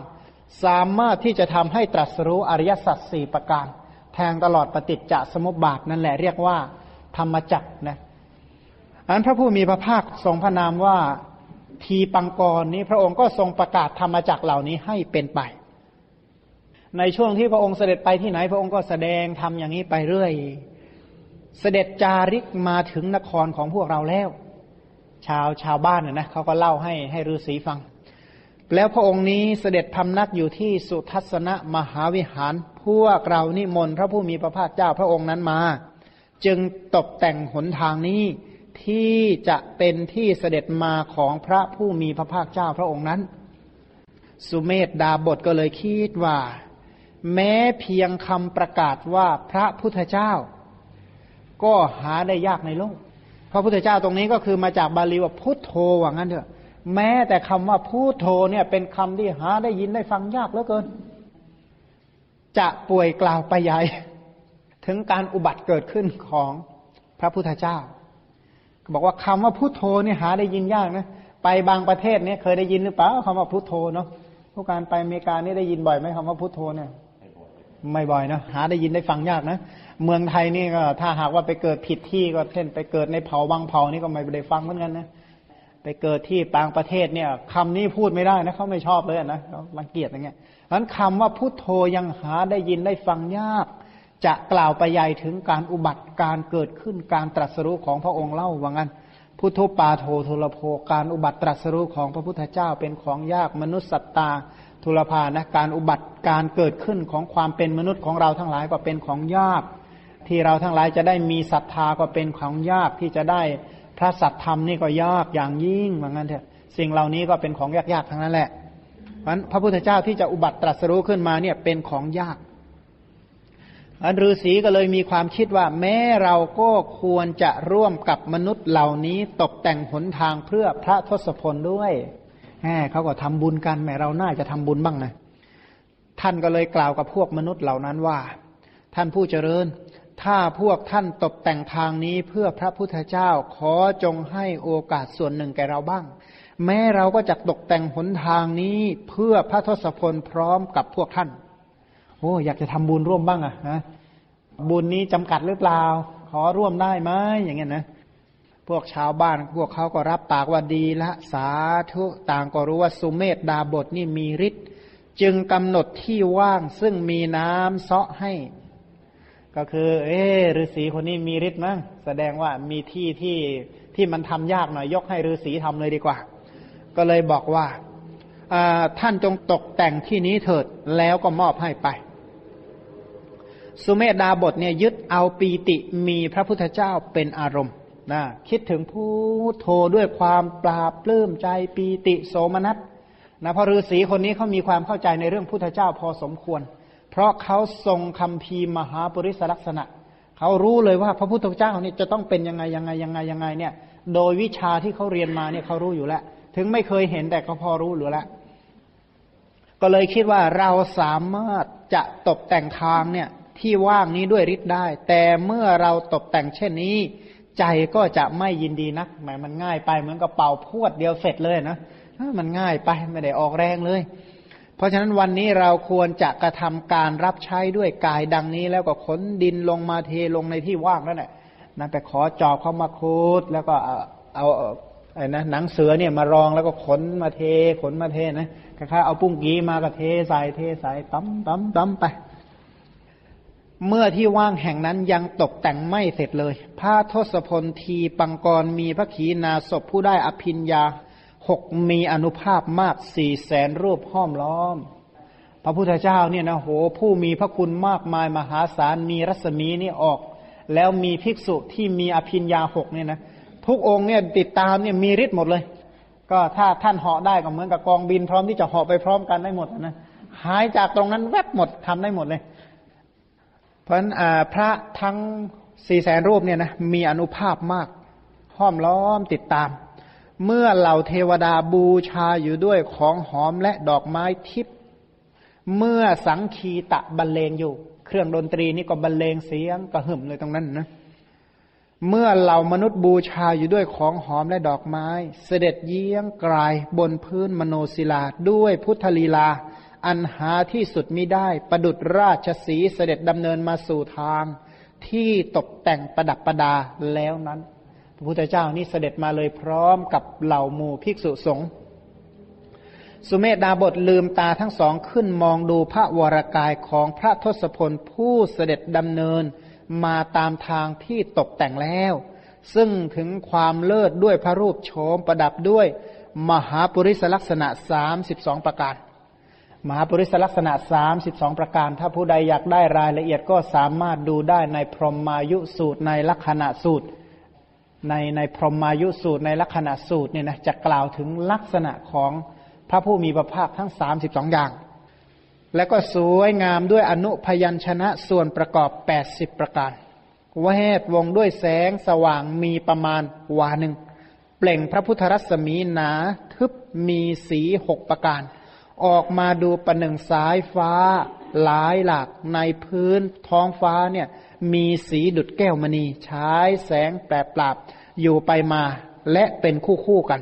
สามารถที่จะทำให้ตรัสรู้อริยสัจสี่ประการแทงตลอดปฏิจจสมุปบาทนั่นแหละเรียกว่าธรรมจักรนะอันพระผู้มีพระภาคทรงพระนามว่าทีปังกรนี้พระองค์ก็ทรงประกาศธรรมจักรเหล่านี้ให้เป็นไปในช่วงที่พระองค์เสด็จไปที่ไหนพระองค์ก็แสดงธรรมอย่างนี้ไปเรื่อยเสด็จจาริกมาถึงนครของพวกเราแล้วชาวชาวบ้านนะเขาก็เล่าให้ให้ฤาษีฟังแล้วพระองค์นี้เสด็จพำนักอยู่ที่สุทัศนมหาวิหารพวกเรานิมนต์พระผู้มีพระภาคเจ้าพระองค์นั้นมาจึงตกแต่งหนทางนี้ที่จะเป็นที่เสด็จมาของพระผู้มีพระภาคเจ้าพระองค์นั้นสุเมธดาบทก็เลยคิดว่าแม้เพียงคำประกาศว่าพระพุทธเจ้าก็หาได้ยากในโลกพระพุทธเจ้าตรงนี้ก็คือมาจากบาลีว่าพุทโธว่างั้นเถอะแม้แต่คำว่าพุทโธเนี่ยเป็นคำที่หาได้ยินได้ฟังยากเหลือเกินจะป่วยกล่าวไปใหญ่ถึงการอุบัติเกิดขึ้นของพระพุทธเจ้าบอกว่าคำว่าพุทโธเนี่ยหาได้ยินยากนะไปบางประเทศเนี่ยเคยได้ยินหรือเปล่าคำว่าพุทโธเนาะผู้การไปอเมริกานี่ได้ยินบ่อยไหมคำว่าพุทโธเนี่ยไม่บ่อยนะหาได้ยินได้ฟังยากนะเมืองไทยนี่ก็ถ้าหากว่าไปเกิดผิดที่ก็เช่นไปเกิดในเผ่าบางเผ่านี่ก็ไม่ได้ฟังเหมือนกันนะไปเกิดที่ต่างประเทศเนี่ยคำนี้พูดไม่ได้นะเขาไม่ชอบเลยนะเขารังเกียจอย่างเงี้ยนั้นคำว่าพุทโธยังหาได้ยินได้ฟังยากจะกล่าวไปใหญ่ถึงการอุบัติการเกิดขึ้นการตรัสรู้ของพระองค์เล่าว่างั้นพุทโธปาโธทุลโภการอุบัติตรัสรู้ของพระพุทธเจ้าเป็นของยากมนุษย์สัตตาทุลภานะการอุบัติการเกิดขึ้นของความเป็นมนุษย์ของเราทั้งหลายก็เป็นของยากที่เราทั้งหลายจะได้มีศรัทธาก็เป็นของยากที่จะได้พระสัทธรรมนี่ก็ยากอย่างยิ่งว่างั้นเถอะสิ่งเหล่านี้ก็เป็นของยากๆทั้งนั้นแหละเพราะฉะนั้นพระพุทธเจ้าที่จะอุบัติตรัสรู้ขึ้นมาเนี่ยเป็นของยากอันฤาษีก็เลยมีความคิดว่าแม้เราก็ควรจะร่วมกับมนุษย์เหล่านี้ตกแต่งหนทางเพื่อพระทศพลด้วยแหมเขาก็ทำบุญกันแหมเราน่าจะทำบุญบ้างนะท่านก็เลยกล่าวกับพวกมนุษย์เหล่านั้นว่าท่านผู้เจริญถ้าพวกท่านตกแต่งทางนี้เพื่อพระพุทธเจ้าขอจงให้โอกาสส่วนหนึ่งแก่เราบ้างแม้เราก็จะตกแต่งหนทางนี้เพื่อพระทศพลพร้อมกับพวกท่านโอ้อยากจะทำบุญร่วมบ้างอะนะบุญนี้จำกัดหรือเปล่าขอร่วมได้ไหมอย่างเงี้ยนะพวกชาวบ้านพวกเขาก็รับปากว่าดีละสาธุต่างก็รู้ว่าสุเมธดาบทนี่มีฤทธิ์จึงกำหนดที่ว่างซึ่งมีน้ำเซาะให้ก็คือเออฤาษีคนนี้มีฤทธิ์มั้งแสดงว่ามีที่ที่ที่มันทำยากหน่อยยกให้ฤาษีทำเลยดีกว่าก็เลยบอกว่าท่านจงตกแต่งที่นี้เถิดแล้วก็มอบให้ไปสุเมธดาบทเนี่ยยึดเอาปีติมีพระพุทธเจ้าเป็นอารมณ์นะคิดถึงพุทโธด้วยความปราบปลื้มใจปีติโสมนัสนะพอฤาษีคนนี้เขามีความเข้าใจในเรื่องพุทธเจ้าพอสมควรเพราะเขาทรงคัมภีร์มหาปุริสลักษณะเขารู้เลยว่าพระพุทธเจ้าเนี่ยจะต้องเป็นยังไงยังไงยังไงยังไงเนี่ยโดยวิชาที่เขาเรียนมาเนี่ยเขารู้อยู่แล้วถึงไม่เคยเห็นแต่เขาพอรู้อยู่แล้วก็เลยคิดว่าเราสามารถจะตกแต่งทางเนี่ยที่ว่างนี้ด้วยฤทธิ์ได้แต่เมื่อเราตกแต่งเช่นนี้ใจก็จะไม่ยินดีนักหมายมันง่ายไปเหมือนกระเป๋าพวดเดียวเสร็จเลยนะมันง่ายไปไม่ได้ออกแรงเลยเพราะฉะนั้นวันนี้เราควรจะกระทำการรับใช้ด้วยกายดังนี้แล้วก็ขนดินลงมาเทลงในที่ว่างนั่นแหละนั่นไปขอจอบเข้ามาขุดแล้วก็เอาเอาไอ้นะหนังเสือเนี่ยมารองแล้วก็ขนมาเทขนมาเทนะคล้ายๆเอาปุ้งกีมาก็เทใส่เทใส่ตั้มตั้มตั้มไปเมื่อที่ว่างแห่งนั้นยังตกแต่งไม่เสร็จเลยพระทศพลทีปังกรมีพระขีณาสพผู้ได้อภิญญาหกมีอนุภาพมากสี่แสนรูปห้อมล้อมพระพุทธเจ้าเนี่ยนะโหผู้มีพระคุณมากมายมหาศาลมีรัศมีนี่ออกแล้วมีภิกษุที่มีอภิญญาหกเนี่ยนะทุกองค์เนี่ยติดตามเนี่ยมีฤทธิ์หมดเลยก็ถ้าท่านเหาะได้ก็เหมือนกับกองบินพร้อมที่จะเหาะไปพร้อมกันได้หมดนะหายจากตรงนั้นแวบหมดทำได้หมดเลยเพราะฉะนั้นพระทั้งสี่แสนรูปเนี่ยนะมีอนุภาพมากห้อมล้อมติดตามเมื่อเหล่าเทวดาบูชาอยู่ด้วยของหอมและดอกไม้ทิพย์เมื่อสังคีตะบรรเลงอยู่เครื่องดนตรีนี่ก็บรรเลงเสียงกระหึ่มเลยตรงนั้นนะ เมื่อเหล่ามนุษย์บูชาอยู่ด้วยของหอมและดอกไม้เสด็จเยี้ยงกลายบนพื้นมโนศิลาด้วยพุทธลีลาอันหาที่สุดมิได้ประดุจราชสีห์เสด็จดำเนินมาสู่ทางที่ตกแต่งประดับประดาแล้วนั้นพระพุทธเจ้านี่เสด็จมาเลยพร้อมกับเหล่าหมู่ภิกษุสงฆ์สุเมธดาบสลืมตาทั้งสองขึ้นมองดูพระวรกายของพระทศพลผู้เสด็จดำเนินมาตามทางที่ตกแต่งแล้วซึ่งถึงความเลิศด้วยพระรูปโฉมประดับด้วยมหาปุริสลักษณะสามสิบสองประการมหาปุริสลักษณะสามสิบสองประการถ้าผู้ใดอยากได้รายละเอียดก็สามารถดูได้ในพรหมายุสูตรในลักขณสูตรในในพรหมายุสูตรในลักขณสูตรเนี่ยนะจะกล่าวถึงลักษณะของพระผู้มีพระภาคทั้งสามสิบสองอย่างและก็สวยงามด้วยอนุพยัญชนะส่วนประกอบแปดสิบประการแวดวงด้วยแสงสว่างมีประมาณวาหนึ่งเปล่งพระพุทธรัศมีหนาทึบมีสีหกประการออกมาดูประหนึ่งสายฟ้าหลายหลากในพื้นท้องฟ้าเนี่ยมีสีดุจแก้วมณีฉายแสงแปรปรับอยู่ไปมาและเป็นคู่ๆกัน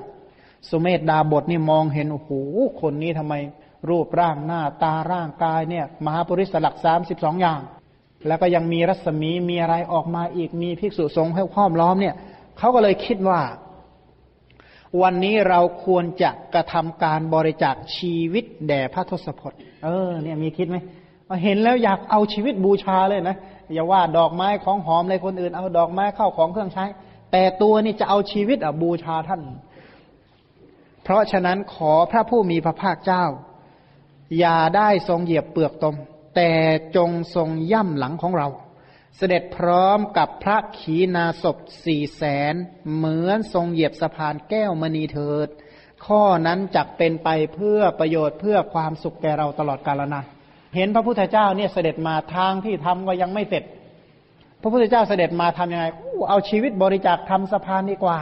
สุเมธดาบสนี่มองเห็นโอ้โหคนนี้ทำไมรูปร่างหน้าตาร่างกายเนี่ยมหาปุริสลักษณ์สามสิบสองอย่างแล้วก็ยังมีรัศมีมีอะไรออกมาอีกมีภิกษุสงฆ์ให้ห้อมล้อมเนี่ยเขาก็เลยคิดว่าวันนี้เราควรจะกระทำการบริจาคชีวิตแด่พระทศพลเออเนี่ยมีคิดไหมเห็นแล้วอยากเอาชีวิตบูชาเลยนะอย่าว่าดอกไม้ของหอมเลยคนอื่นเอาดอกไม้เข้าของเครื่องใช้แต่ตัวนี่จะเอาชีวิตอ่ะบูชาท่านเพราะฉะนั้นขอพระผู้มีพระภาคเจ้าอย่าได้ทรงเหยียบเปลือกตมแต่จงทรงย่ำหลังของเราเสด็จพร้อมกับพระขีณาสพสี่แสนเหมือนทรงเหยียบสะพานแก้วมณีเถิดข้อนั้นจักเป็นไปเพื่อประโยชน์เพื่อความสุขแก่เราตลอดกาลนานเห็นพระพุทธเจ้าเนี่ยเสด็จมาทางที่ทำก็ยังไม่เสร็จพระพุทธเจ้าเสด็จมาทำยังไงเอาชีวิตบริจาคทำสะพานดีกว่า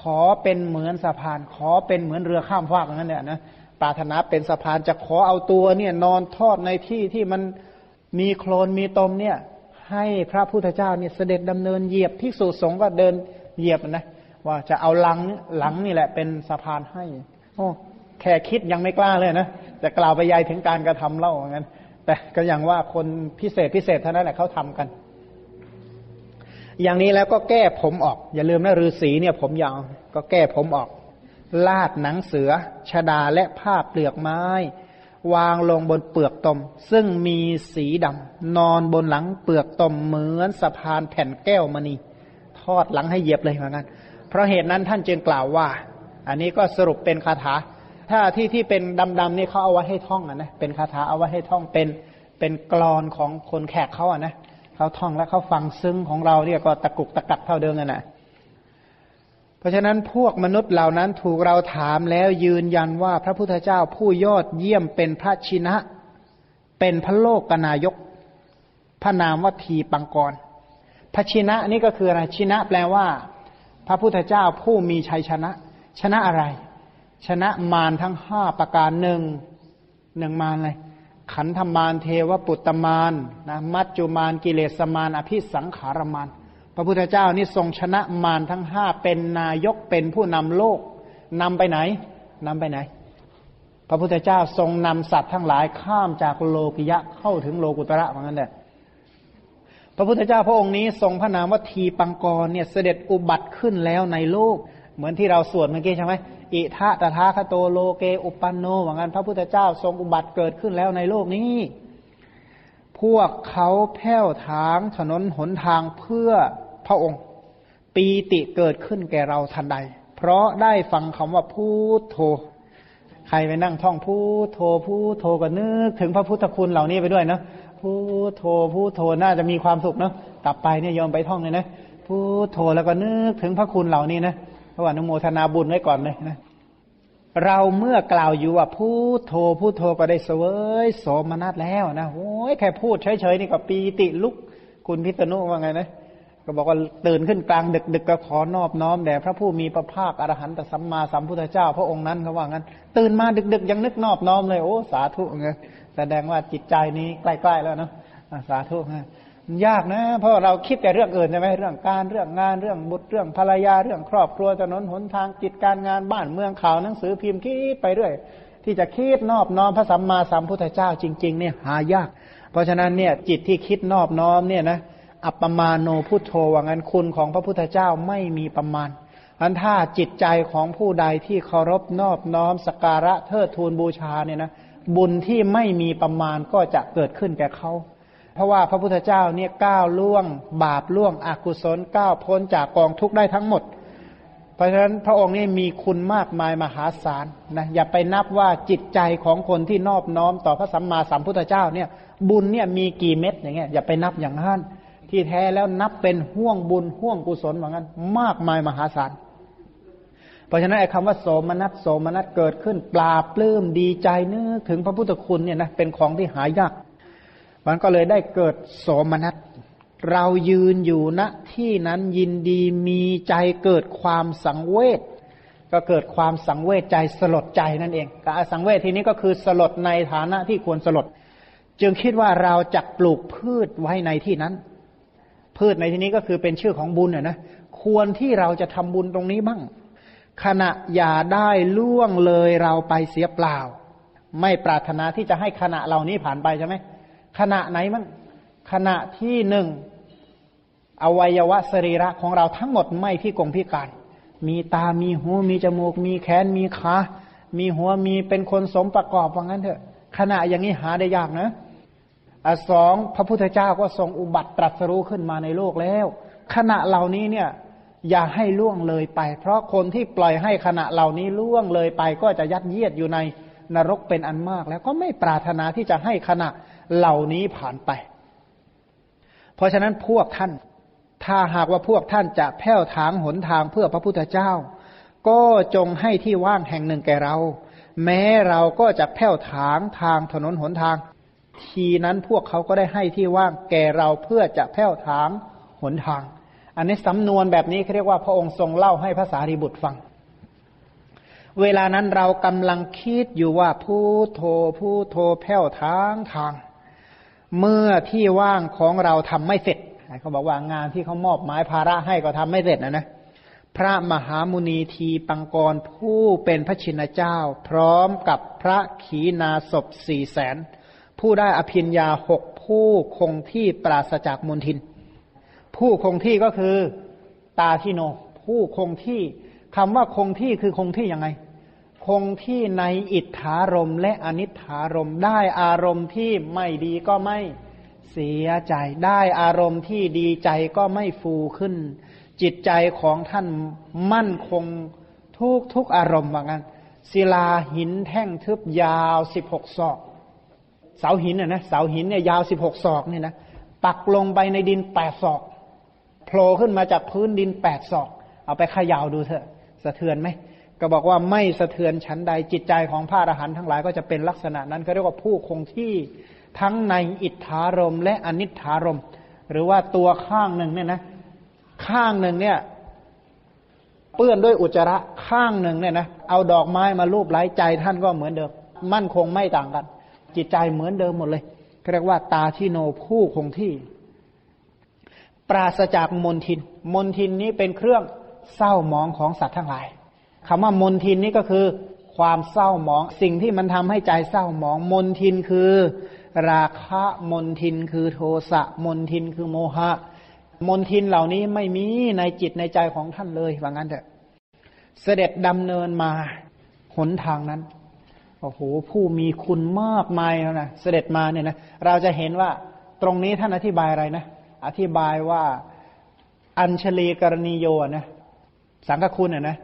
ขอเป็นเหมือนสะพานขอเป็นเหมือนเรือข้ามฟากอย่างนั้นเนี่ยนะปรารถนาเป็นสะพานจะขอเอาตัวเนี่ยนอนทอดในที่ที่มันมีโคลนมีตมเนี่ยให้พระพุทธเจ้าเนี่ยเสด็จดำเนินเหยียบภิกษุสงฆ์ก็เดินเหยียบนะว่าจะเอาหลังหลังนี่แหละเป็นสะพานให้โอ้แค่คิดยังไม่กล้าเลยนะจะกล่าวไปยายถึงการกระทำเล่าอย่างนั้นแต่ก็อย่างว่าคนพิเศษพิเศษเท่านั้นแหละเขาทำกันอย่างนี้แล้วก็แก้ผมออกอย่าลืมนะฤาษีเนี่ยผมยาวก็แก้ผมออกลาดหนังเสือชฎาและผ้าเปลือกไม้วางลงบนเปลือกตมซึ่งมีสีดำนอนบนหลังเปลือกตมเหมือนสะพานแผ่นแก้วมณีทอดหลังให้เหยียบเลยเหมือนกันเพราะเหตุนั้นท่านจึงกล่าวว่าอันนี้ก็สรุปเป็นคาถาถ้าที่ที่เป็นดำๆนี่เขาเอาไว้ให้ท่องอ่ะนะเป็นคาถาเอาไว้ให้ท่องเป็นเป็นกลอนของคนแขกเขาอ่ะนะเขาท่องแล้วเขาฟังซึ้งของเราเนี่ยก็ตะกุกตะกักเท่าเดิมนั่นแหละเพราะฉะนั้นพวกมนุษย์เหล่านั้นถูกเราถามแล้วยืนยันว่าพระพุทธเจ้าผู้ยอดเยี่ยมเป็นพระชินะเป็นพระโลกนายกพระนามว่าทีปังกรพระชินะนี่ก็คืออะไรชินะแปลว่าพระพุทธเจ้าผู้มีชัยชนะชนะอะไรชนะมารทั้งห้าประการหนึ่งหนึ่งมารเลยขันธมารเทวปุตตมารนะมัจจุมารกิเลสมารอภิสังขารมารพระพุทธเจ้านี่ทรงชนะมารทั้งห้าเป็นนายกเป็นผู้นำโลกนำไปไหนนำไปไหนพระพุทธเจ้าทรงนำสัตว์ทั้งหลายข้ามจากโลกิยะเข้าถึงโลกุตระเหมือนกันแหละพระพุทธเจ้าพระองค์นี้ทรงพระนามว่าทีปังกรเนี่ยเสด็จอุบัติขึ้นแล้วในโลกเหมือนที่เราสวดเมื่อกี้ใช่ไหมอิทะตถาคโตโลเกอุปันโนเหมือนกันพระพุทธเจ้าทรงอุบัติเกิดขึ้นแล้วในโลกนี้พวกเขาแผ่วถางถนนหนทางเพื่อพระองค์ปีติเกิดขึ้นแก่เราทันใดเพราะได้ฟังคำว่าพุทโธใครไปนั่งท่องพุทโธพุทโธก็นึกถึงพระพุทธคุณเหล่านี้ไปด้วยนะพุทโธพุทโธน่าจะมีความสุขเนาะกลับไปเนี่ยยอมไปท่องเลยนะพุทโธแล้วก็นึกถึงพระคุณเหล่านี้นะเพราะว่าอนุโมทนาบุญไว้ก่อนเลยนะเราเมื่อกล่าวอยู่ว่าพุทโธพุทโธก็ได้เสวยโสมนัสแล้วนะโอ้ยแค่พูดเฉยๆนี่ก็ปีติลุกคุณพิษณุว่าไงนะก็บอกว่าตื่นขึ้นกลางดึกๆ ก, ก็ขอนอบน้อมแด่พระผู้มีพระภาคอรหันตสัมมาสัมพุทธเจ้าพระองค์นั้นเขาว่างั้นตื่นมาดึกๆยังนึกนอบน้อมเลยโอ้สาธุไงแสดงว่าจิตใจนี้ใกล้ๆแล้วเนาะสาธุ ยากนะเพราะเราคิดแต่เรื่องอื่นใช่ไหมเรื่องการเรื่องงานเรื่องบุตรเรื่องภรรยาเรื่องครอบครัวถนนหนทางจิตการงานบ้านเมืองข่าวหนังสือพิมพ์คิดไปเรื่อยที่จะคิดนอบน้อมพระสัมมาสัมพุทธเจ้าจริงๆเนี่ยหายากเพราะฉะนั้นเนี่ยจิตที่คิดนอบน้อมเนี่ยนะอัปปมาโนพุทโธว่างั้นคุณของพระพุทธเจ้าไม่มีประมาณอันถ้าจิตใจของผู้ใดที่เคารพนอบน้อมสักการะเทิดทูนบูชาเนี่ยนะบุญที่ไม่มีประมาณก็จะเกิดขึ้นแก่เขาเพราะว่าพระพุทธเจ้าเนี่ยก้าวล่วงบาปล่วงอกุศลก้าวพ้นจากกองทุกข์ได้ทั้งหมดเพราะฉะนั้นพระองค์นี่มีคุณมากมายมหาศาลนะอย่าไปนับว่าจิตใจของคนที่นอบน้อมต่อพระสัมมาสัมพุทธเจ้าเนี่ยบุญเนี่ยมีกี่เม็ดอย่างเงี้ยอย่าไปนับอย่างนั้นที่แท้แล้วนับเป็นห่วงบุญห่วงกุศลเหมือนกันมากมายมหาศาลเพราะฉะนั้นไอ้คำว่าโสมนัสโสมนัสเกิดขึ้นปลาปลื้มดีใจนึกถึงพระพุทธคุณเนี่ยนะเป็นของที่หายากมันก็เลยได้เกิดโสมนัสเรายืนอยู่ณที่นั้นยินดีมีใจเกิดความสังเวชก็เกิดความสังเวชใจสลดใจนั่นเองการสังเวชทีนี้ก็คือสลดในฐานะที่ควรสลดจึงคิดว่าเราจะปลูกพืชไว้ในที่นั้นพืชในที่นี้ก็คือเป็นชื่อของบุญน่ะนะควรที่เราจะทำบุญตรงนี้บ้างขณะอย่าได้ล่วงเลยเราไปเสียเปล่าไม่ปรารถนาที่จะให้ขณะเหล่านี้ผ่านไปใช่ไหมขณะไหนมั่งขณะที่หนึ่งอวัยวะสรีระของเราทั้งหมดไม่พิกลพิการมีตามีหูมีจมูกมีแขนมีขามีหัวมีเป็นคนสมประกอบว่างั้นเถอะขณะอย่างนี้หาได้ยากนะอ่ะสองพระพุทธเจ้าก็ทรงอุบัติตรัสรู้ขึ้นมาในโลกแล้วขณะเหล่านี้เนี่ยอย่าให้ล่วงเลยไปเพราะคนที่ปล่อยให้ขณะเหล่านี้ล่วงเลยไปก็จะยัดเยียดอยู่ในนรกเป็นอันมากแล้วก็ไม่ปรารถนาที่จะให้ขณะเหล่านี้ผ่านไปเพราะฉะนั้นพวกท่านถ้าหากว่าพวกท่านจะแผ่วถางหนทางเพื่อพระพุทธเจ้าก็จงให้ที่ว่างแห่งหนึ่งแก่เราแม้เราก็จะแผ่วถางทางถนนหนทางทีนั้นพวกเขาก็ได้ให้ที่ว่างแก่เราเพื่อจะแผ่วถางหนทางอันนี้สำนวนแบบนี้เขาเรียกว่าพระองค์ทรงเล่าให้พระสารีบุตรฟังเวลานั้นเรากำลังคิดอยู่ว่าพุทโธพุทโธแผ่วถางทางเมื่อที่ว่างของเราทำไม่เสร็จเขาบอกว่างานที่เขามอบหมายภาระให้ก็ทำไม่เสร็จนะนะพระมหามุนีทีปังกรผู้เป็นพระชินเจ้าพร้อมกับพระขีณาสพสี่แสนผู้ได้อภิญญาหกผู้คงที่ปราศจากมลทินผู้คงที่ก็คือตาทิโนผู้คงที่คำว่าคงที่คือคงที่ยังไงคงที่ในอิทธารมและอนิทธารมได้อารมณ์ที่ไม่ดีก็ไม่เสียใจได้อารมณ์ที่ดีใจก็ไม่ฟูขึ้นจิตใจของท่านมั่นคงทุกทุกอารมณ์ว่างั้นศิลาหินแท่งทึบยาวสิบหกศอกเสาหินนะเสาหินเนี่ยยาวสิบหกศอกเนี่ยนะปักลงไปในดินแปดศอกโผล่ขึ้นมาจากพื้นดินแปดศอกเอาไปเขย่าดูเถอะสะเทือนไหมก็บอกว่าไม่สะเทือนชั้นใดจิตใจของพระอรหันต์ทั้งหลายก็จะเป็นลักษณะนั้นเขาเรียกว่าผู้คงที่ทั้งในอิทธารมและอนิทธารมหรือว่าตัวข้างหนึ่งเนี่ยนะข้างหนึ่งเนี่ยเปื้อนด้วยอุจจาระข้างหนึ่งเนี่ยนะเอาดอกไม้มาลูบไล้ใจท่านก็เหมือนเดิมมั่นคงไม่ต่างกันจิตใจเหมือนเดิมหมดเลยเรียกว่าตาทิโนผู้คงที่ปราศจากมลทินมลทินนี้เป็นเครื่องเศร้าหมองของสัตว์ทั้งหลายคำว่ามลทินนี้ก็คือความเศร้าหมองสิ่งที่มันทำให้ใจเศร้าหมองมลทินคือราคะมลทินคือโทสะมลทินคือโมหะมลทินเหล่านี้ไม่มีในจิตในใจของท่านเลยว่างั้นเถอะเสด็จดำเนินมาหนทางนั้นโอ้โหผู้มีคุณมากมายแล้วนะเสด็จมาเนี่ยนะเราจะเห็นว่าตรงนี้ท่านอธิบายอะไรนะอธิบายว่าอัญชลีกรณีโยนะสังฆคุณนะ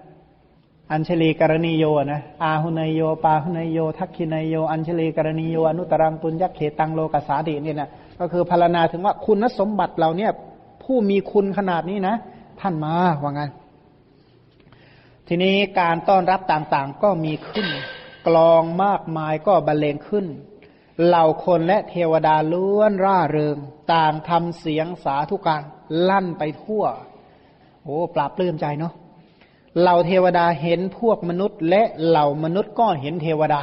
อัญชลีกรณีโยนะอาหุเนยโยปาหุเนยโยทักขิเนยโยอัญชลีกรณีโยอนุตรังปุญญเขตังโลกัสสาติเนี่ยนะก็คือพรรณนาถึงว่าคุณสมบัติเราเนี่ยผู้มีคุณขนาดนี้นะท่านมาว่างั้นทีนี้การต้อนรับต่างๆก็มีขึ้นกลองมากมายก็บรรเลงขึ้นเหล่าคนและเทวดาล้วนร่าเริงต่างทำเสียงสาธุการลั่นไปทั่วโอ้ปราบปลื้มใจเนาะเหล่าเทวดาเห็นพวกมนุษย์และเหล่ามนุษย์ก็เห็นเทวดา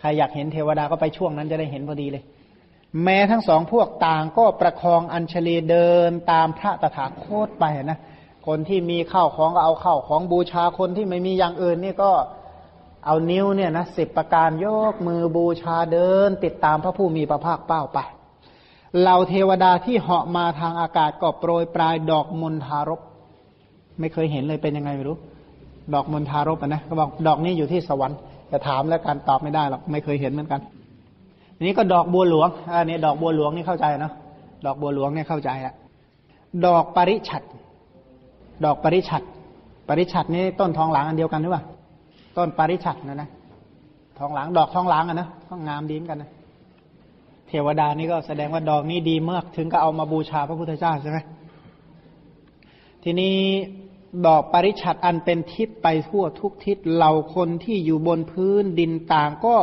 ใครอยากเห็นเทวดาก็ไปช่วงนั้นจะได้เห็นพอดีเลย แม้ทั้งสองพวกต่างก็ประคองอัญชลีเดินตามพระตถาคตไปนะคนที่มีข้าวของก็เอาข้าวของบูชาคนที่ไม่มีอย่างอื่นนี่ก็เอานิ้วเนี่ยนะสิบประการยกมือบูชาเดินติดตามพระผู้มีพระภาคเป้าไปเหล่าเทวดาที่เหาะมาทางอากาศก็โปรยปลายดอกมณฑารพไม่เคยเห็นเลยเป็นยังไงไม่รู้ดอกมณฑารพนะเขาบอกดอกนี้อยู่ที่สวรรค์แต่ถามแล้วการตอบไม่ได้หรอกไม่เคยเห็นเหมือนกันนี่ก็ดอกบัวหลวงอันนี้ดอกบัวหลวงนี่เข้าใจเนาะดอกบัวหลวงเนี่ยเข้าใจละดอกปริฉัตรดอกปริฉัตรปริฉัตรนี่ต้นทองหลางอันเดียวกันหรือเปล่าต้นปริฉัตรนะนะทองหลางดอกทองหลางอ่ะนะก็งามดีเหมือนกันนะเทวดานี่ก็แสดงว่าดอกนี้ดีมากถึงก็เอามาบูชาพระพุทธเจ้าใช่ไหมทีนี้ดอกปริฉัตรอันเป็นทิศไปทั่วทุกทิศเหล่าคนที่อยู่บนพื้นดินต่างก็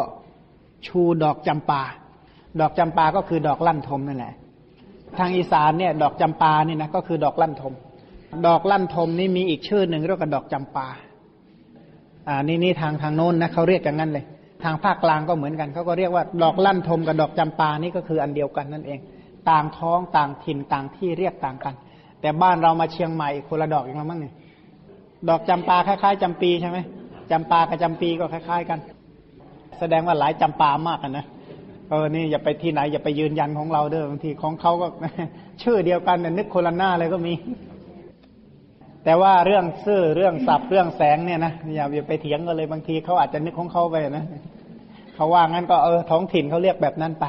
ชูดอกจำปาดอกจำปาก็คือดอกลั่นทมนั่นแหละทางอีสานเนี่ยดอกจำปานี่นะก็คือดอกลั่นทมดอกลั่นทมนี่มีอีกชื่อหนึ่งเรียกว่าดอกจำปาอ่านี่นี่ทางทางโน้นนะเขาเรียกกันงั้นเลยทางภาคกลางก็เหมือนกันเขาก็เรียกว่าดอกลั่นทมกับดอกจำปานี่ก็คืออันเดียวกันนั่นเองต่างท้องต่างถิ่นต่างที่เรียกต่างกันแต่บ้านเรามาเชียงใหม่คนละดอกอย่างละมั้งเนี่ยดอกจำปาคล้ายๆจำปีใช่ไหมจำปากับจำปีก็คล้ายๆกันแสดงว่าหลายจำปามากนะเออนี่อย่าไปที่ไหนอย่าไปยืนยันของเราเด้อบางทีของเขาก็ชื่อเดียวกันเนี่ยนึกคนละหน้าเลยก็มีแต่ว่าเรื่องชื่อเรื่องศัพท์เรื่องแสงเนี่ยนะอย่าอย่าไปเถียงกันเลยบางทีเขาอาจจะนึกของเขาไปนะเขาว่างั้นก็เออท้องถิ่นเขาเรียกแบบนั้นไป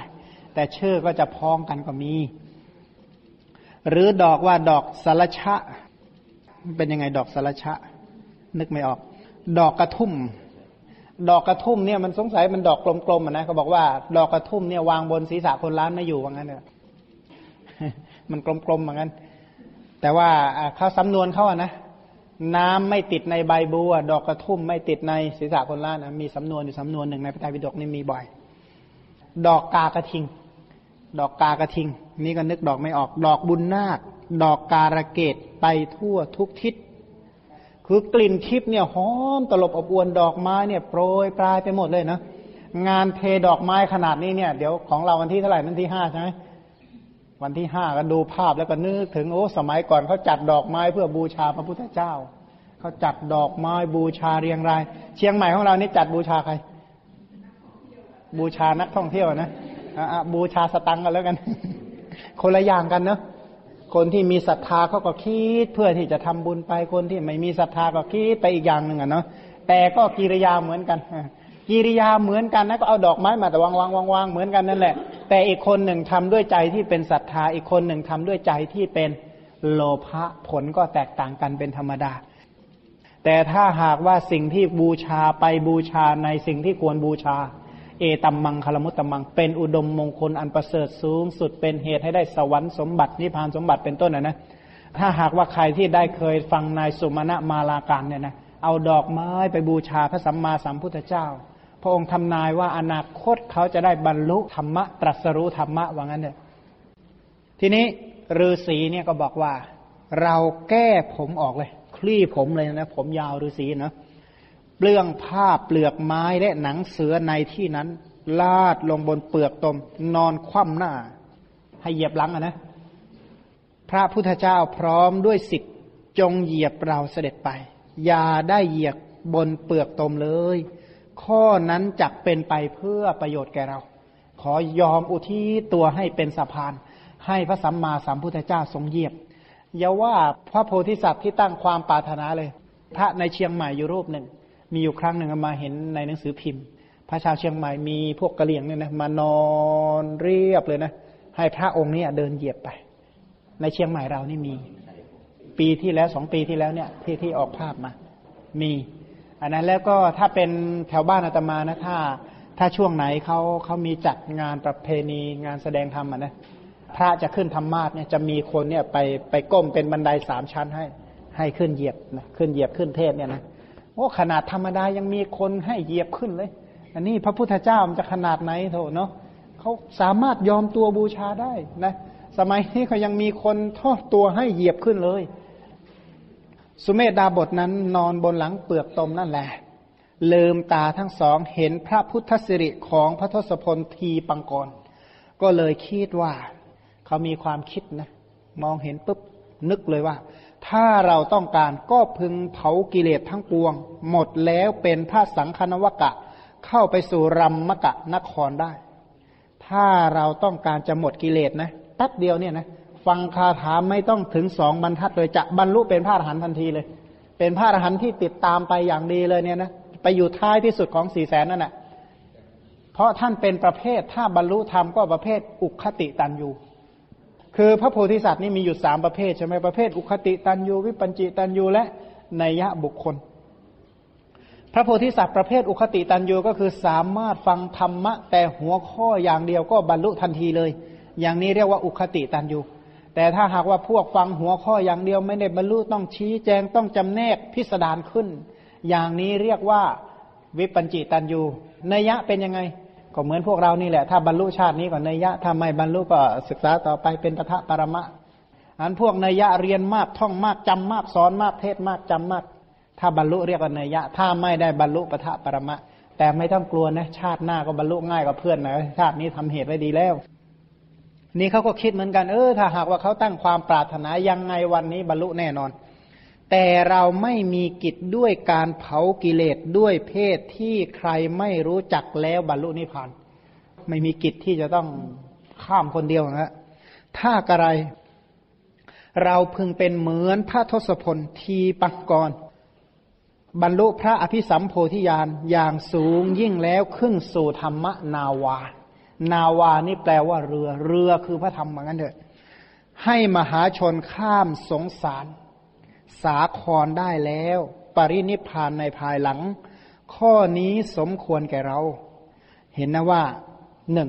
แต่ชื่อก็จะพ้องกันก็มีหรือดอกว่าดอกสารชะเป็นยังไงดอกสารชะนึกไม่ออกดอกกระทุ่มดอกกระทุ่มเนี่ยมันสงสัยมันดอกกลมๆอ่ะนะเขาบอกว่าดอกกระทุ่มเนี่ยวางบนศีรษะคนล้านไม่อยู่ว่างั้นเนี่ยมันกลมๆว่างั้นแต่ว่าเขาสำนวนเขาอ่ะนะน้ำไม่ติดในใบบัวดอกกระทุ่มไม่ติดในศีรษะคนล้านนะมีสำนวนอยู่สำนวนหนึ่งในพระไตรปิฎกนี่มีบ่อยดอกกากระทิงดอกกากระทิงนี่ก็นึกดอกไม่ออกดอกบุญนาคดอกการะเกดไปทั่วทุกทิศคือกลิ่นทิพย์เนี่ยหอมตลบอบอวนดอกไม้เนี่ยโปรยปลายไปหมดเลยนะงานเทดอกไม้ขนาดนี้เนี่ยเดี๋ยวของเราวันที่เท่าไหร่วันที่ห้าใช่ไหมวันที่ห้าก็ดูภาพแล้วก็นึกถึงโอ้สมัยก่อนเขาจัดดอกไม้เพื่อบูชาพระพุทธเจ้าเขาจัดดอกไม้บูชาเรียงรายเชียงใหม่ของเรานี่จัดบูชาใครบูชานักท่องเที่ยวนะบูชาสตังกันแล้วกัน คนละอย่างกันเนาะคนที่มีศรัทธาเขาก็คิดเพื่อที่จะทำบุญไปคนที่ไม่มีศรัทธาก็คิดไปอีกอย่างหนึ่งอ่ะเนาะแต่ก็กิริยาเหมือนกันกิริยาเหมือนกันนะก็เอาดอกไม้มาแต่วางวางวางวางเหมือนกันนั่นแหละแต่อีกคนหนึ่งทำด้วยใจที่เป็นศรัทธาอีกคนหนึ่งทำด้วยใจที่เป็นโลภะผลก็แตกต่างกันเป็นธรรมดาแต่ถ้าหากว่าสิ่งที่บูชาไปบูชาในสิ่งที่ควรบูชาเอตัมมังคลมุตตัมมังเป็นอุดมมงคลอันประเสริฐสูงสุดเป็นเหตุให้ได้สวรรค์สมบัตินิพพานสมบัติเป็นต้นนะนะถ้าหากว่าใครที่ได้เคยฟังนายสุมาณะมาลาการเนี่ยนะเอาดอกไม้ไปบูชาพระสัมมาสัมพุทธเจ้าพระองค์ทำนายว่าอนาคตเขาจะได้บรรลุธรรมะตรัสรู้ธรรมะว่างั้นเถอะทีนี้ฤาษีเนี่ยก็บอกว่าเราแก้ผมออกเลยคลี่ผมเลยนะผมยาวฤาษีเนาะเปลืองผ้าเปลือกไม้และหนังเสือในที่นั้นลาดลงบนเปลือกตมนอนคว่ำหน้าให้เหยียบหลังอ่ะนะพระพุทธเจ้าพร้อมด้วยสิทธิ์จงเหยียบเราเสด็จไปอย่าได้เหยียบบนเปลือกตมเลยข้อนั้นจักเป็นไปเพื่อประโยชน์แก่เราขอยอมอุทิศตัวให้เป็นสะพานให้พระสัมมาสัมพุทธเจ้าทรงเหยียบอย่าว่าพระโพธิสัตว์ที่ตั้งความปรารถนาเลยพระในเชียงใหม่อยู่รูปหนึ่งมีอยู่ครั้งหนึ่งมาเห็นในหนังสือพิมพ์พระชาวเชียงใหม่มีพวกกะเหรี่ยงเนี่ยนะมานอนเรียบเลยนะให้พระองค์เนี่ยเดินเหยียบไปในเชียงใหม่เรานี่มีปีที่แล้วสองปีที่แล้วเนี่ยที่ที่ออกภาพมามีอันนั้นแล้วก็ถ้าเป็นแถวบ้านอาตมานะถ้าถ้าช่วงไหนเขาเขามีจัดงานประเพณีงานแสดงธรรมอ่ะนะพระจะขึ้นธรรมาสน์เนี่ยจะมีคนเนี่ยไปไปก้มเป็นบันไดสามชั้นให้ให้ขึ้นเหยียบนะขึ้นเหยียบขึ้นเทศเนี่ยนะโอ้ขนาดธรรมดายังมีคนให้เหยียบขึ้นเลยอันนี้พระพุทธเจ้ามันจะขนาดไหนโถเนาะเขาสามารถยอมตัวบูชาได้นะสมัยนี้เขายังมีคนทอดตัวให้เหยียบขึ้นเลยสุเมธดาบทนั้นนอนบนหลังเปลือกตมนั่นแหละลืมตาทั้งสองเห็นพระพุทธสิริของพระทศพลทีปังกร ก็เลยคิดว่าเขามีความคิดนะมองเห็นปุ๊บนึกเลยว่าถ้าเราต้องการก็พึงเผากิเลสทั้งปวงหมดแล้วเป็นพระสังฆนวกะเข้าไปสู่รัมมกะนครได้ถ้าเราต้องการจะหมดกิเลสนะแป๊บเดียวเนี่ยนะฟังคาถาไม่ต้องถึงสองบรรทัดเลยจะบรรลุเป็นพระอรหันต์ทันทีเลยเป็นพระอรหันต์ที่ติดตามไปอย่างดีเลยเนี่ยนะไปอยู่ท้ายที่สุดของสี่แสนนั่นแหละเพราะท่านเป็นประเภทถ้าบรรลุธรรมก็ประเภทอุคติตันยูคือพระโพธิสัตว์นี่มีอยู่สามประเภทใช่ไหมประเภทอุคติตันยูวิปัญจิตันยูและนัยยะบุคคลพระโพธิสัตว์ประเภทอุคติตันยูก็คือสามารถฟังธรรมะแต่หัวข้ออย่างเดียวก็บรรลุทันทีเลยอย่างนี้เรียกว่าอุคติตันยูแต่ถ้าหากว่าพวกฟังหัวข้ออย่างเดียวไม่ได้บรรลุต้องชี้แจงต้องจำแนกพิสดารขึ้นอย่างนี้เรียกว่าวิปัญจิตันยูนัยยะเป็นยังไงก็เหมือนพวกเรานี่แหละถ้าบรรลุชาตินี้ก่อนนัยยะถ้าไม่บรรลุก็ศึกษาต่อไปเป็นปทปรมะอันพวกนัยยะเรียนมากท่องมากจำมากสอนมากเทศมากจำมากถ้าบรรลุเรียกว่านัยยะถ้าไม่ได้บรรลุปทปรมะแต่ไม่ต้องกลัวนะชาติหน้าก็บรรลุง่ายกว่าเพื่อนนะชาตินี้ทำเหตุไว้ดีแล้วนี่เขาก็คิดเหมือนกันเออถ้าหากว่าเขาตั้งความปรารถนายังไงวันนี้บรรลุแน่นอนแต่เราไม่มีกิจด้วยการเผากิเลสด้วยเพศที่ใครไม่รู้จักแล้วบรรลุนิพพานไม่มีกิจที่จะต้องข้ามคนเดียวนะถ้าอะไรเราพึงเป็นเหมือนพระทศพลทีปังกรบรรลุพระอภิสัมโพธิญาณอย่างสูงยิ่งแล้วขึ้นสู่ธรรมนาวานาวานี่แปลว่าเรือเรือคือพระธรรมเหมือนกันเถอะให้มหาชนข้ามสงสารสาครได้แล้วปรินิพพานในภายหลังข้อนี้สมควรแก่เราเห็นนะว่าหนึ่ง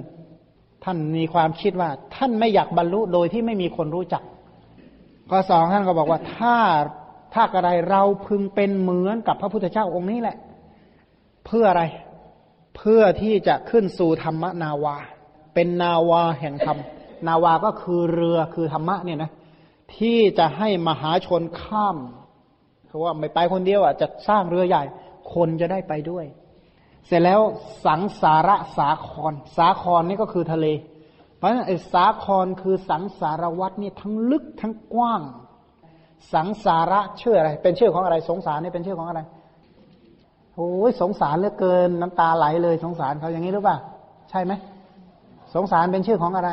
ท่านมีความคิดว่าท่านไม่อยากบรรลุโดยที่ไม่มีคนรู้จักข้อสองท่านก็บอกว่าถ้าถ้าอะไรเราพึงเป็นเหมือนกับพระพุทธเจ้าองค์นี้แหละเพื่ออะไรเพื่อที่จะขึ้นสู่ธรรมนาวาเป็นนาวาแห่งธรรมนาวาก็คือเรือคือธรรมะเนี่ยนะที่จะให้มหาชนข้ามเพราะว่าไม่ไปคนเดียวอ่ะจะสร้างเรือใหญ่คนจะได้ไปด้วยเสร็จแล้วสังสาระสาครสาครนี่ก็คือทะเลเพราะฉะนั้นไอ้สาครคือสังสารวัฏนี่ทั้งลึกทั้งกว้างสังสาระชื่ออะไรเป็นชื่อของอะไรสงสารนี่เป็นชื่อของอะไรโอ้ยสงสารเหลือเกินน้ำตาไหลเลยสงสารเขาอย่างนี้หรือเปล่าใช่ไหมสงสารเป็นชื่อของอะไร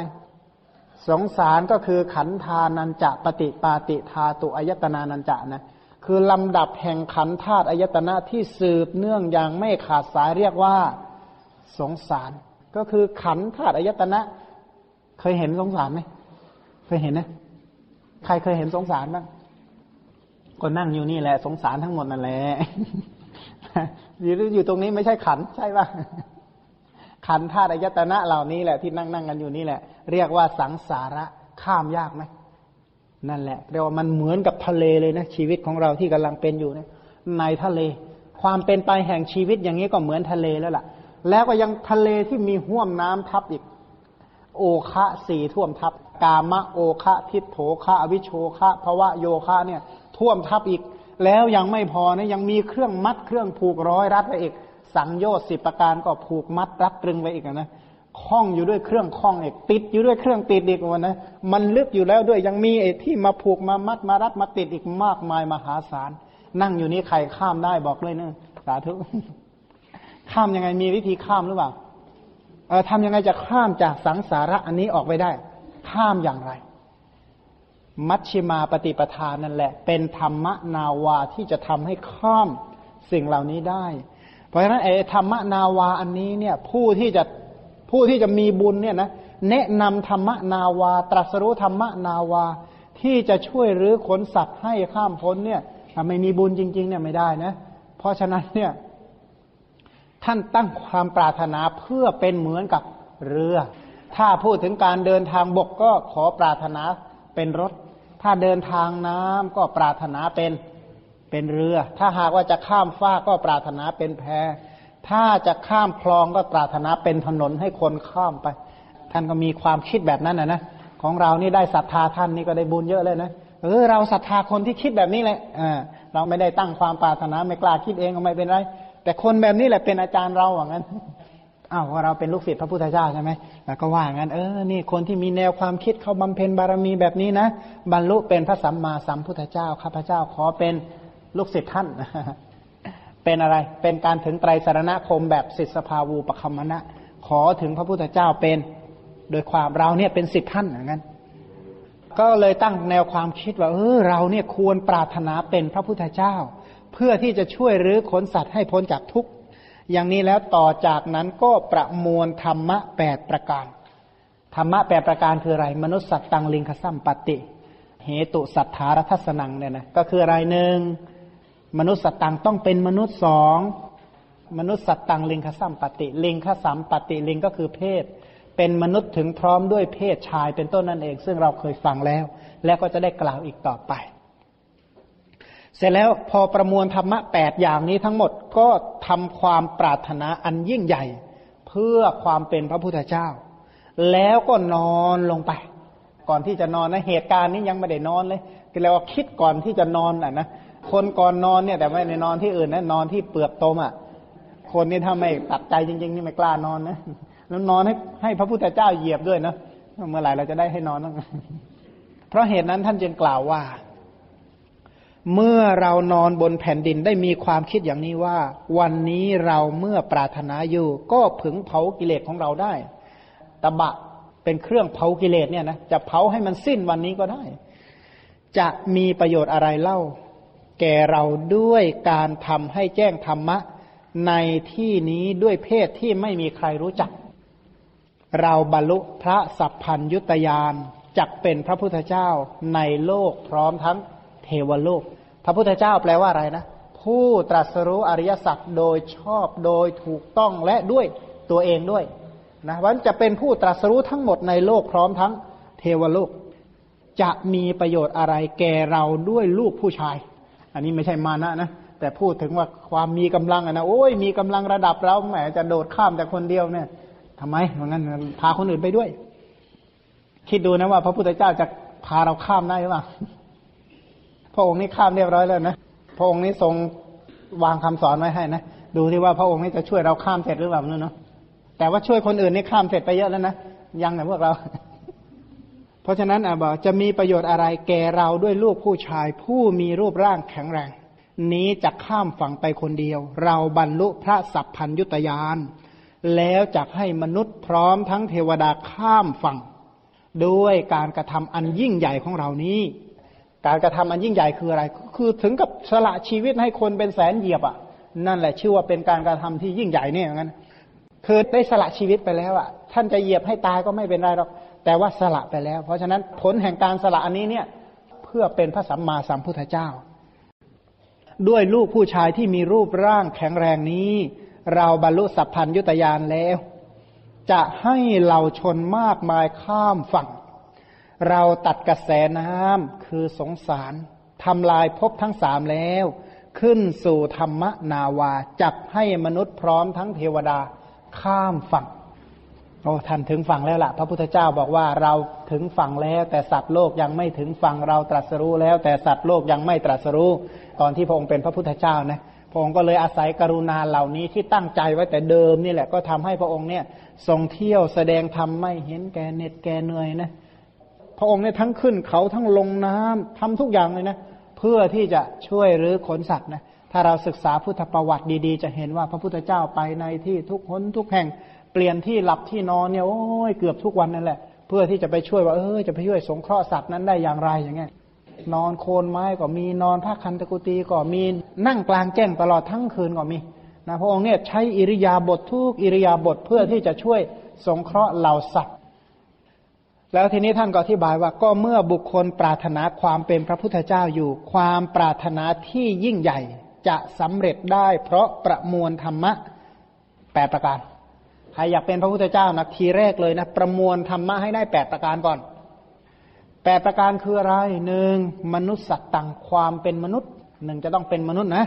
สงสารก็คือขันธานัญจะปฏิปาติธาตุอายตนานัญจะนะคือลำดับแห่งขันธาตุอายตนะที่สืบเนื่องอย่างไม่ขาดสายเรียกว่าสงสารก็คือขันธาตุอายตนะเคยเห็นสงสารไหมเคยเห็นนะใครเคยเห็นสงสารบ้างก็นั่งอยู่นี่แหละสงสารทั้งหมดนั่นแหละ อยู่ตรงนี้ไม่ใช่ขันใช่ป่ะขันธาตุอายตนะเหล่านี้แหละที่นั่งนั่งกันอยู่นี่แหละเรียกว่าสังสาระข้ามยากไหมนั่นแหละเรียกว่ามันเหมือนกับทะเลเลยนะชีวิตของเราที่กำลังเป็นอยู่เนี่ยในทะเลความเป็นไปแห่งชีวิตอย่างนี้ก็เหมือนทะเลแล้วล่ะแล้วก็ยังทะเลที่มีห้วมน้ำทับอีกโอคะสี่ท่วมทับกามะโอคะทิฏโถคะอวิชโชคะภวะโยคะเนี่ยท่วมทับอีกแล้วยังไม่พอนะยังมีเครื่องมัดเครื่องผูกร้อยรัดไว้อีกสังโยชน์สิบประการก็ผูกมัดรัดตรึงไว้อีกนะข้องอยู่ด้วยเครื่องข้องอีกติดอยู่ด้วยเครื่องติดอีกวันนะมันลึกอยู่แล้วด้วยยังมีไอ้ที่มาผูกมามัดมารัดมาติดอีกมากมายมหาศาลนั่งอยู่นี้ใครข้ามได้บอกเลยนะสาธุข้ามยังไงมีวิธีข้ามหรือเปล่าเออทำยังไงจะข้ามจากสังสาระอันนี้ออกไปได้ข้ามอย่างไรมัชฌิมาปฏิปทานั่นแหละเป็นธรรมนาวาที่จะทำให้ข้ามสิ่งเหล่านี้ได้เพราะฉะนั้นไอ้ธรรมนาวาอันนี้เนี่ยผู้ที่จะผู้ที่จะมีบุญเนี่ยนะแนะนำธรรมนาวาตรัสรู้ธรรมนาวาที่จะช่วยรื้อขนสัตว์ให้ข้ามพ้นเนี่ยถ้าไม่มีบุญจริงๆเนี่ยไม่ได้นะเพราะฉะนั้นเนี่ยท่านตั้งความปรารถนาเพื่อเป็นเหมือนกับเรือถ้าพูดถึงการเดินทางบกก็ขอปรารถนาเป็นรถถ้าเดินทางน้ำก็ปรารถนาเป็นเป็นเรือถ้าหากว่าจะข้ามฟากก็ปรารถนาเป็นแพถ้าจะข้ามคลองก็ปรารถนาเป็นถนนให้คนข้ามไปท่านก็มีความคิดแบบนั้นนะนะของเรานี่ได้ศรัทธาท่านนี่ก็ได้บุญเยอะเลยนะเออเราศรัทธาคนที่คิดแบบนี้แหละอ่าเราไม่ได้ตั้งความปรารถนาไม่กล้าคิดเองก็ไม่เป็นไรแต่คนแบบนี้แหละเป็นอาจารย์เราอย่างนั้น อ้าวเราเป็นลูกศิษย์พระพุทธเจ้าใช่ไหมแล้วก็ว่างั้นเออนี่คนที่มีแนวความคิดเขาบำเพ็ญบารมีแบบนี้นะบรรลุเป็นพระสัมมาสัมพุทธเจ้าข้าพเจ้าขอเป็นลูกศิษย์ท่านเป็นอะไรเป็นการถึงไตรสรณคมแบบศิษย์สภาวูปคัมมนะขอถึงพระพุทธเจ้าเป็นโดยความเราเนี่ยเป็นศิษย์ท่านอย่างนั้นก็เลยตั้งแนวความคิดว่าเออเราเนี่ยควรปรารถนาเป็นพระพุทธเจ้าเพื่อที่จะช่วยรื้อขนสัตว์ให้พ้นจากทุกข์อย่างนี้แล้วต่อจากนั้นก็ประมวลธรรมะแปดประการธรรมะแปดประการคืออะไรมนุสสัตตังลิงคสัมปติเหตุสัทธารัทสนังเนี่ยนะก็คืออะไรหนึ่งมนุสสัตตังต้องเป็นมนุษย์สองมนุสสัตตังลิงคสัมปติลิงคสัมปติลิงก็คือเพศเป็นมนุษย์ถึงพร้อมด้วยเพศชายเป็นต้นนั่นเองซึ่งเราเคยฟังแล้วและก็จะได้กล่าวอีกต่อไปเสร็จแล้วพอประมวลธรรมะแปดอย่างนี้ทั้งหมดก็ทำความปรารถนาอันยิ่งใหญ่เพื่อความเป็นพระพุทธเจ้าแล้วก็นอนลงไปก่อนที่จะนอนนะเหตุการณ์นี้ยังไม่ได้นอนเลยคือเราคิดก่อนที่จะนอนอ่ะนะคนก่อนนอนเนี่ยแต่ไม่ได้นอนที่อื่นนะนอนที่เปลือกตมอ่ะคนนี่ถ้าไม่ตัดใจจริงๆนี่ไม่กล้านอนนะแล้วนอนให้ให้พระพุทธเจ้าเหยียบด้วยนะเมื่อไหร่เราจะได้ให้นอนบ้างเพราะเหตุนั้นท่านจึงกล่าวว่าเมื่อเรานอนบนแผ่นดินได้มีความคิดอย่างนี้ว่าวันนี้เราเมื่อปรารถนาอยู่ก็ผึ่งเผากิเลสของเราได้ตบะเป็นเครื่องเผากิเลสเนี่ยนะจะเผาให้มันสิ้นวันนี้ก็ได้จะมีประโยชน์อะไรเล่าแก่เราด้วยการทำให้แจ้งธรรมะในที่นี้ด้วยเพศที่ไม่มีใครรู้จักเราบรรลุพระสัพพัญญุตญาณจักเป็นพระพุทธเจ้าในโลกพร้อมทั้งเทวโลกพระพุทธเจ้าแปลว่าอะไรนะผู้ตรัสรู้อริยสัจโดยชอบโดยถูกต้องและด้วยตัวเองด้วยนะวันจะเป็นผู้ตรัสรู้ทั้งหมดในโลกพร้อมทั้งเทวโลกจะมีประโยชน์อะไรแก่เราด้วยลูกผู้ชายอันนี้ไม่ใช่มานะนะแต่พูดถึงว่าความมีกำลังนะโอ้ยมีกำลังระดับเราแหมจะโดดข้ามแต่คนเดียวเนี่ยทำไมเพราะงั้นพาคนอื่นไปด้วยคิดดูนะว่าพระพุทธเจ้าจะพาเราข้ามได้หรือเปล่าพระองค์นี้ข้ามเรียบร้อยแล้วนะพระองค์นี้ทรงวางคำสอนไว้ให้นะดูที่ว่าพระองค์นี้จะช่วยเราข้ามเสร็จหรือเปล่าเนาะแต่ว่าช่วยคนอื่นนี่ข้ามเสร็จไปเยอะแล้วนะยังนะพวกเราเพราะฉะนั้นอ่ะบอกจะมีประโยชน์อะไรแก่เราด้วยลูกผู้ชายผู้มีรูปร่างแข็งแรงนี้จะข้ามฝั่งไปคนเดียวเราบรรลุพระสัพพัญญุตญาณแล้วจักให้มนุษย์พร้อมทั้งเทวดาข้ามฝั่งด้วยการกระทำอันยิ่งใหญ่ของเรานี้การกระทำอันยิ่งใหญ่คืออะไรคือถึงกับสละชีวิตให้คนเป็นแสนเหยียบอ่ะนั่นแหละชื่อว่าเป็นการกระทำที่ยิ่งใหญ่เนี่ยงั้นคือได้สละชีวิตไปแล้วอ่ะท่านจะเหยียบให้ตายก็ไม่เป็นไรหรอกแต่ว่าสละไปแล้วเพราะฉะนั้นผลแห่งการสละอันนี้เนี่ยเพื่อเป็นพระสัมมาสัมพุทธเจ้าด้วยลูกผู้ชายที่มีรูปร่างแข็งแรงนี้เราบรรลุสัพพัญญุตญาณแล้วจะให้เหล่าชนมากมายข้ามฝั่งเราตัดกระแสน้ำคือสงสารทำลายภพทั้งสามแล้วขึ้นสู่ธรรมนาวาจักให้มนุษย์พร้อมทั้งเทวดาข้ามฝั่งโอ้ท่านถึงฝั่งแล้วล่ะพระพุทธเจ้าบอกว่าเราถึงฝั่งแล้วแต่สัตว์โลกยังไม่ถึงฝั่งเราตรัสรู้แล้วแต่สัตว์โลกยังไม่ตรัสรู้ตอนที่พระองค์เป็นพระพุทธเจ้านะพระองค์ก็เลยอาศัยกรุณาเหล่านี้ที่ตั้งใจไว้แต่เดิมนี่แหละก็ทำให้พระองค์เนี่ยทรงเที่ยวแสดงธรรมไม่เห็นแก่เหน็ดแก่เหนื่อยนะพระองค์เนี่ยทั้งขึ้นเขาทั้งลงน้ำทำทุกอย่างเลยนะเพื่อที่จะช่วยรื้อขนสัตว์นะถ้าเราศึกษาพุทธประวัติดีๆจะเห็นว่าพระพุทธเจ้าไปในที่ทุกหนทุกแห่งเปลี่ยนที่หลับที่นอนเนี่ยโอ้ยเกือบทุกวันนั่นแหละเพื่อที่จะไปช่วยว่าเออจะไปช่วยสงเคราะห์สัตว์นั้นได้อย่างไรอย่างเงี้ยนอนโคนไม้ก็มีนอนผ้าคันตะกุตีก็มีนั่งกลางแจ้งตลอดทั้งคืนก็มีนะพระองค์เนี่ยใช้อิริยาบถทุกอิริยาบถเพื่อที่จะช่วยสงเคราะห์เหล่าสัตว์แล้วทีนี้ท่านก็อธิบายว่าก็เมื่อบุคคลปรารถนาความเป็นพระพุทธเจ้าอยู่ความปรารถนาที่ยิ่งใหญ่จะสำเร็จได้เพราะประมวลธรรมะแปดประการใครอยากเป็นพระพุทธเจ้านะทีแรกเลยนะประมวลธรรมะให้ได้แปดประการก่อนแปดประการคืออะไรหนึ่งมนุษย์สัตตังความเป็นมนุษย์หนึ่งจะต้องเป็นมนุษย์นะ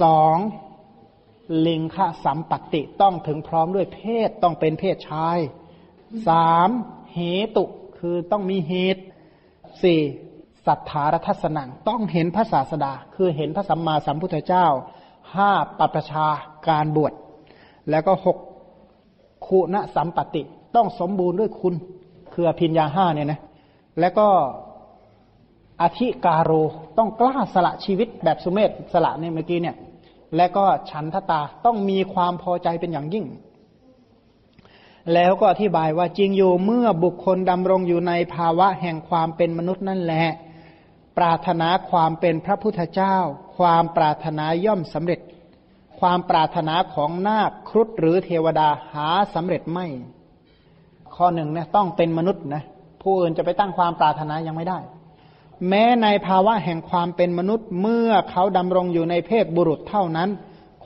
สองลิงคะสัมปติต้องถึงพร้อมด้วยเพศต้องเป็นเพศชายสามเหตุคือต้องมีเหตุสี่สัทธารัทสนังต้องเห็นพระศาสดาคือเห็นพระสัมมาสัมพุทธเจ้าห้าปัปปชาการบวชแล้วก็หก คุณสัมปติต้องสมบูรณ์ด้วยคุณคืออภิญญาห้าเนี่ยนะแล้วก็อธิการโรต้องกล้าสละชีวิตแบบสุเมธสละเนี่ยเมื่อกี้เนี่ยและก็ฉันทตาต้องมีความพอใจเป็นอย่างยิ่งแล้วก็อธิบายว่าจริงอยู่เมื่อบุคคลดำรงอยู่ในภาวะแห่งความเป็นมนุษย์นั่นแหละปรารถนาความเป็นพระพุทธเจ้าความปรารถนาย่อมสำเร็จความปรารถนาของนาคครุฑหรือเทวดาหาสำเร็จไม่ข้อหนึ่งนะต้องเป็นมนุษย์นะผู้อื่นจะไปตั้งความปรารถนายังไม่ได้แม้ในภาวะแห่งความเป็นมนุษย์เมื่อเขาดำรงอยู่ในเพศบุรุษเท่านั้น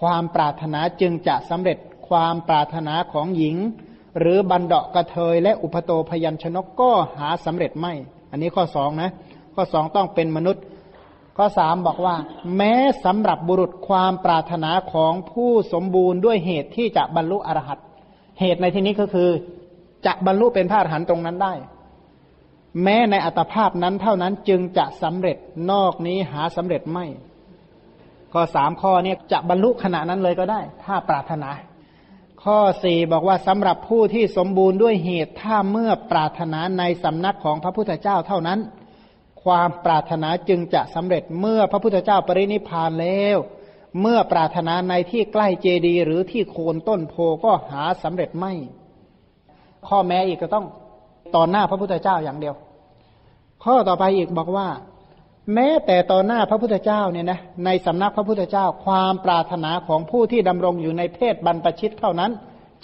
ความปรารถนาจึงจะสำเร็จความปรารถนาของหญิงหรือบันดาะกระเทยและอุปโตพยัญชนกก็หาสำเร็จไม่อันนี้ข้อสองนะข้อสองต้องเป็นมนุษย์ข้อสามบอกว่าแม้สำหรับบุรุษความปรารถนาของผู้สมบูรณ์ด้วยเหตุที่จะบรรลุอรหัตเหตุในที่นี้ก็คือจะบรรลุเป็นพระอรหันต์ตรงนั้นได้แม้ในอัตภาพนั้นเท่านั้นจึงจะสำเร็จนอกนี้หาสำเร็จไม่ข้อสามข้อนี้จะบรรลุขณะนั้นเลยก็ได้ถ้าปรารถนาข้อสี่บอกว่าสำหรับผู้ที่สมบูรณ์ด้วยเหตุถ้าเมื่อปรารถนาในสำนักของพระพุทธเจ้าเท่านั้นความปรารถนาจึงจะสำเร็จเมื่อพระพุทธเจ้าปรินิพพานแล้วเมื่อปรารถนาในที่ใกล้เจดีย์หรือที่โคนต้นโพก็หาสำเร็จไม่ข้อแม้อีกก็ต้องต่อหน้าพระพุทธเจ้าอย่างเดียวข้อต่อไปอีกบอกว่าแม้แต่ต่อหน้าพระพุทธเจ้าเนี่ยนะในสำนักพระพุทธเจ้าความปรารถนาของผู้ที่ดำรงอยู่ในเพศบรรพชิตเท่านั้น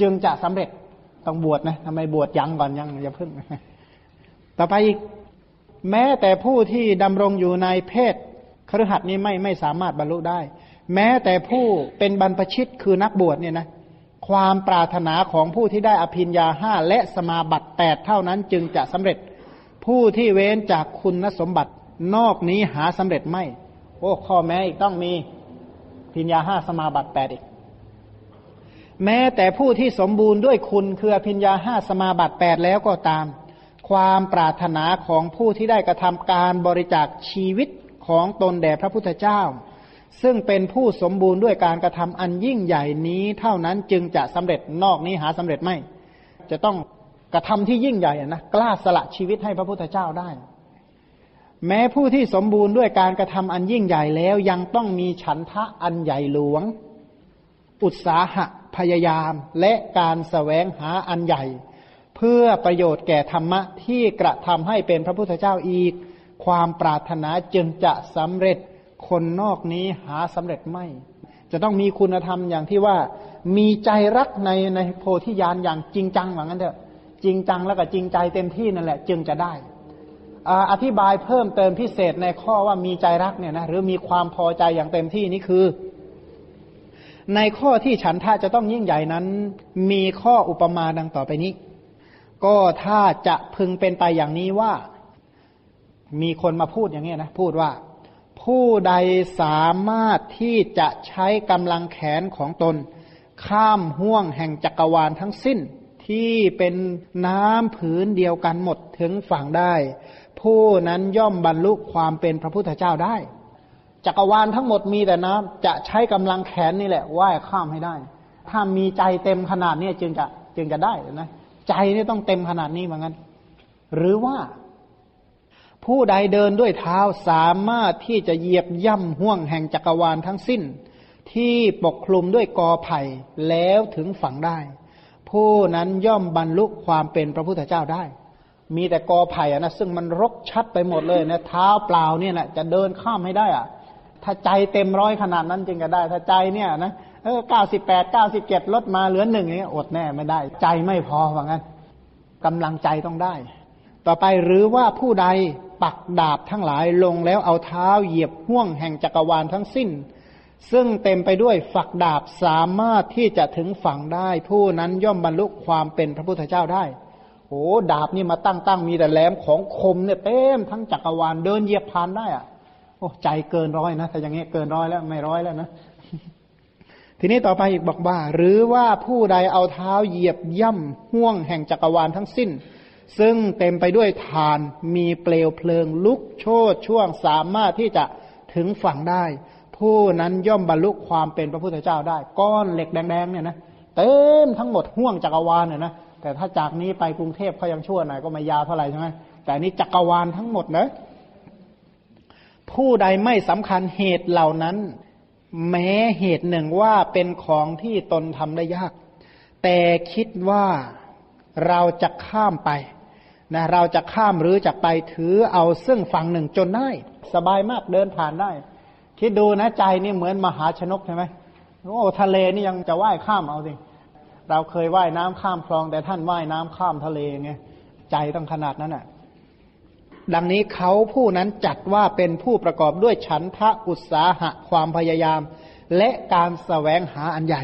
จึงจะสำเร็จต้องบวชนะทำไมบวชยังก่อนยังอย่าเพิ่งต่อไปอีกแม้แต่ผู้ที่ดำรงอยู่ในเพศคฤหัสถ์นี้ไม่ไม่สามารถบรรลุได้แม้แต่ผู้เป็นบรรพชิตคือนักบวชเนี่ยนะความปรารถนาของผู้ที่ได้อภิญญาห้าและสมาบัติแปดเท่านั้นจึงจะสำเร็จผู้ที่เว้นจากคุณสมบัตินอกนี้หาสำเร็จไม่โอ้ข้อแม้อีกต้องมีอภิญญาห้าสมาบัติแปดอีกแม้แต่ผู้ที่สมบูรณ์ด้วยคุณคืออภิญญาห้าสมาบัติแปดแล้วก็ตามความปรารถนาของผู้ที่ได้กระทำการบริจาคชีวิตของตนแด่พระพุทธเจ้าซึ่งเป็นผู้สมบูรณ์ด้วยการกระทำอันยิ่งใหญ่นี้เท่านั้นจึงจะสำเร็จนอกนี้หาสำเร็จไม่จะต้องกระทำที่ยิ่งใหญ่นะกล้าสละชีวิตให้พระพุทธเจ้าได้แม้ผู้ที่สมบูรณ์ด้วยการกระทำอันยิ่งใหญ่แล้วยังต้องมีฉันทะอันใหญ่หลวงอุตสาหะพยายามและการแสวงหาอันใหญ่เพื่อประโยชน์แก่ธรรมะที่กระทำให้เป็นพระพุทธเจ้าอีกความปรารถนาจึงจะสำเร็จคนนอกนี้หาสำเร็จไม่จะต้องมีคุณธรรมอย่างที่ว่ามีใจรักในในโพธิญาณอย่างจริงจังเหมือนกันเถอะจริงจังแล้วก็จริงใจเต็มที่นั่นแหละจึงจะได้อธิบายเพิ่มเติมพิเศษในข้อว่ามีใจรักเนี่ยนะหรือมีความพอใจอย่างเต็มที่นี่คือในข้อที่ฉันทะจะต้องยิ่งใหญ่นั้นมีข้ออุปมาดังต่อไปนี้ก็ถ้าจะพึงเป็นไปอย่างนี้ว่ามีคนมาพูดอย่างนี้นะพูดว่าผู้ใดสามารถที่จะใช้กำลังแขนของตนข้ามห้วงแห่งจักรวาลทั้งสิ้นที่เป็นน้ำผืนเดียวกันหมดถึงฝั่งได้ผู้นั้นย่อมบรรลุความเป็นพระพุทธเจ้าได้จักรวาลทั้งหมดมีแต่น้ำจะใช้กำลังแขนนี่แหละว่ายข้ามให้ได้ถ้ามีใจเต็มขนาดนี้จึงจะจึงจะได้นะใจนี่ต้องเต็มขนาดนี้เหมือนกันหรือว่าผู้ใดเดินด้วยเท้าสามารถที่จะเหยียบย่ำห้วงแห่งจักรวาลทั้งสิ้นที่ปกคลุมด้วยกอไผ่แล้วถึงฝั่งได้ผู้นั้นย่อมบรรลุความเป็นพระพุทธเจ้าได้มีแต่กอไผ่นะซึ่งมันรกชัดไปหมดเลยนะเท้าเปล่าเนี่ยแหละจะเดินข้ามให้ได้อะถ้าใจเต็มร้อยขนาดนั้นจึงจะได้ถ้าใจเนี่ยนะเออเก้าสิบแปด เก้าสิบเจ็ดลดมาเหลือหนึ่งอย่างเงี้ยอดแน่ไม่ได้ใจไม่พอว่างั้นกำลังใจต้องได้ต่อไปหรือว่าผู้ใดปักดาบทั้งหลายลงแล้วเอาเท้าเหยียบห้วงแห่งจักรวาลทั้งสิ้นซึ่งเต็มไปด้วยฝักดาบสามารถที่จะถึงฝั่งได้ผู้นั้นย่อมบรรลุความเป็นพระพุทธเจ้าได้โอ้ดาบนี่มาตั้งตั้งมีแต่แหลมของคมเนี่ยเต็มทั้งจักรวาลเดินเหยียบผ่านได้อ่ะโอ้ใจเกินร้อยนะถ้าอย่างงี้เกินร้อยแล้วไม่ร้อยแล้วนะทีนี้ต่อไปอีกบอกว่าหรือว่าผู้ใดเอาเท้าเหยียบย่ำห้วงแห่งจักรวาลทั้งสิ้นซึ่งเต็มไปด้วยฐานมีเปลวเพลิงลุกโชติช่วงสามารถที่จะถึงฝั่งได้ผู้นั้นย่อมบรรลุความเป็นพระพุทธเจ้าได้ก้อนเหล็กแดงๆเนี่ยนะ เต็มทั้งหมดห่วงจักรวาลเนี่ยนะแต่ถ้าจากนี้ไปกรุงเทพเขายังชั่วหน่อยก็ไม่ยาวเท่าไหร่ใช่ไหมแต่นี้จักรวาลทั้งหมดนะผู้ใดไม่สำคัญเหตุเหล่านั้นแม้เหตุหนึ่งว่าเป็นของที่ตนทำได้ยากแต่คิดว่าเราจะข้ามไปนะเราจะข้ามหรือจะไปถือเอาซึ่งฝั่งหนึ่งจนได้สบายมากเดินผ่านได้คิดดูนะใจนี่เหมือนมหาชนกใช่ไหมโอ้ทะเลนี่ยังจะว่ายข้ามเอาสิเราเคยว่ายน้ำข้ามคลองแต่ท่านว่ายน้ำข้ามทะเลไงใจต้องขนาดนั้นน่ะดังนี้เขาผู้นั้นจัดว่าเป็นผู้ประกอบด้วยฉันทะอุตสาหะความพยายามและการแสวงหาอันใหญ่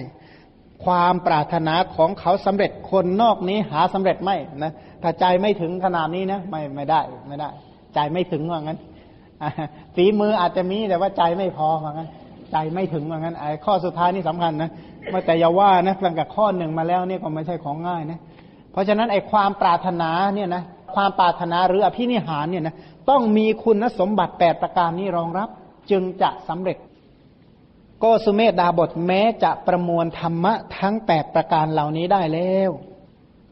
ความปรารถนาของเขาสำเร็จคนนอกนี้หาสำเร็จไม่นะถ้าใจไม่ถึงขนาดนี้นะไม่ไม่ได้ไม่ได้ใจไม่ถึงว่างั้นฝีมืออาจจะมีแต่ว่าใจไม่พอว่างั้นใจไม่ถึงว่างั้นไอ้ข้อสุดท้ายนี่สำคัญนะเมื่อแต่อย่าว่านะหลังจากข้อหนึ่งมาแล้วเนี่ยก็ไม่ใช่ของง่ายนะเพราะฉะนั้นไอ้ความปรารถนาเนี่ยนะความปรารถนาหรืออภินิหารเนี่ยนะต้องมีคุณสมบัติแปดประการนี้รองรับจึงจะสำเร็จโกสุเมธดาบทแม้จะประมวลธรรมะทั้งแปดประการเหล่านี้ได้แล้ว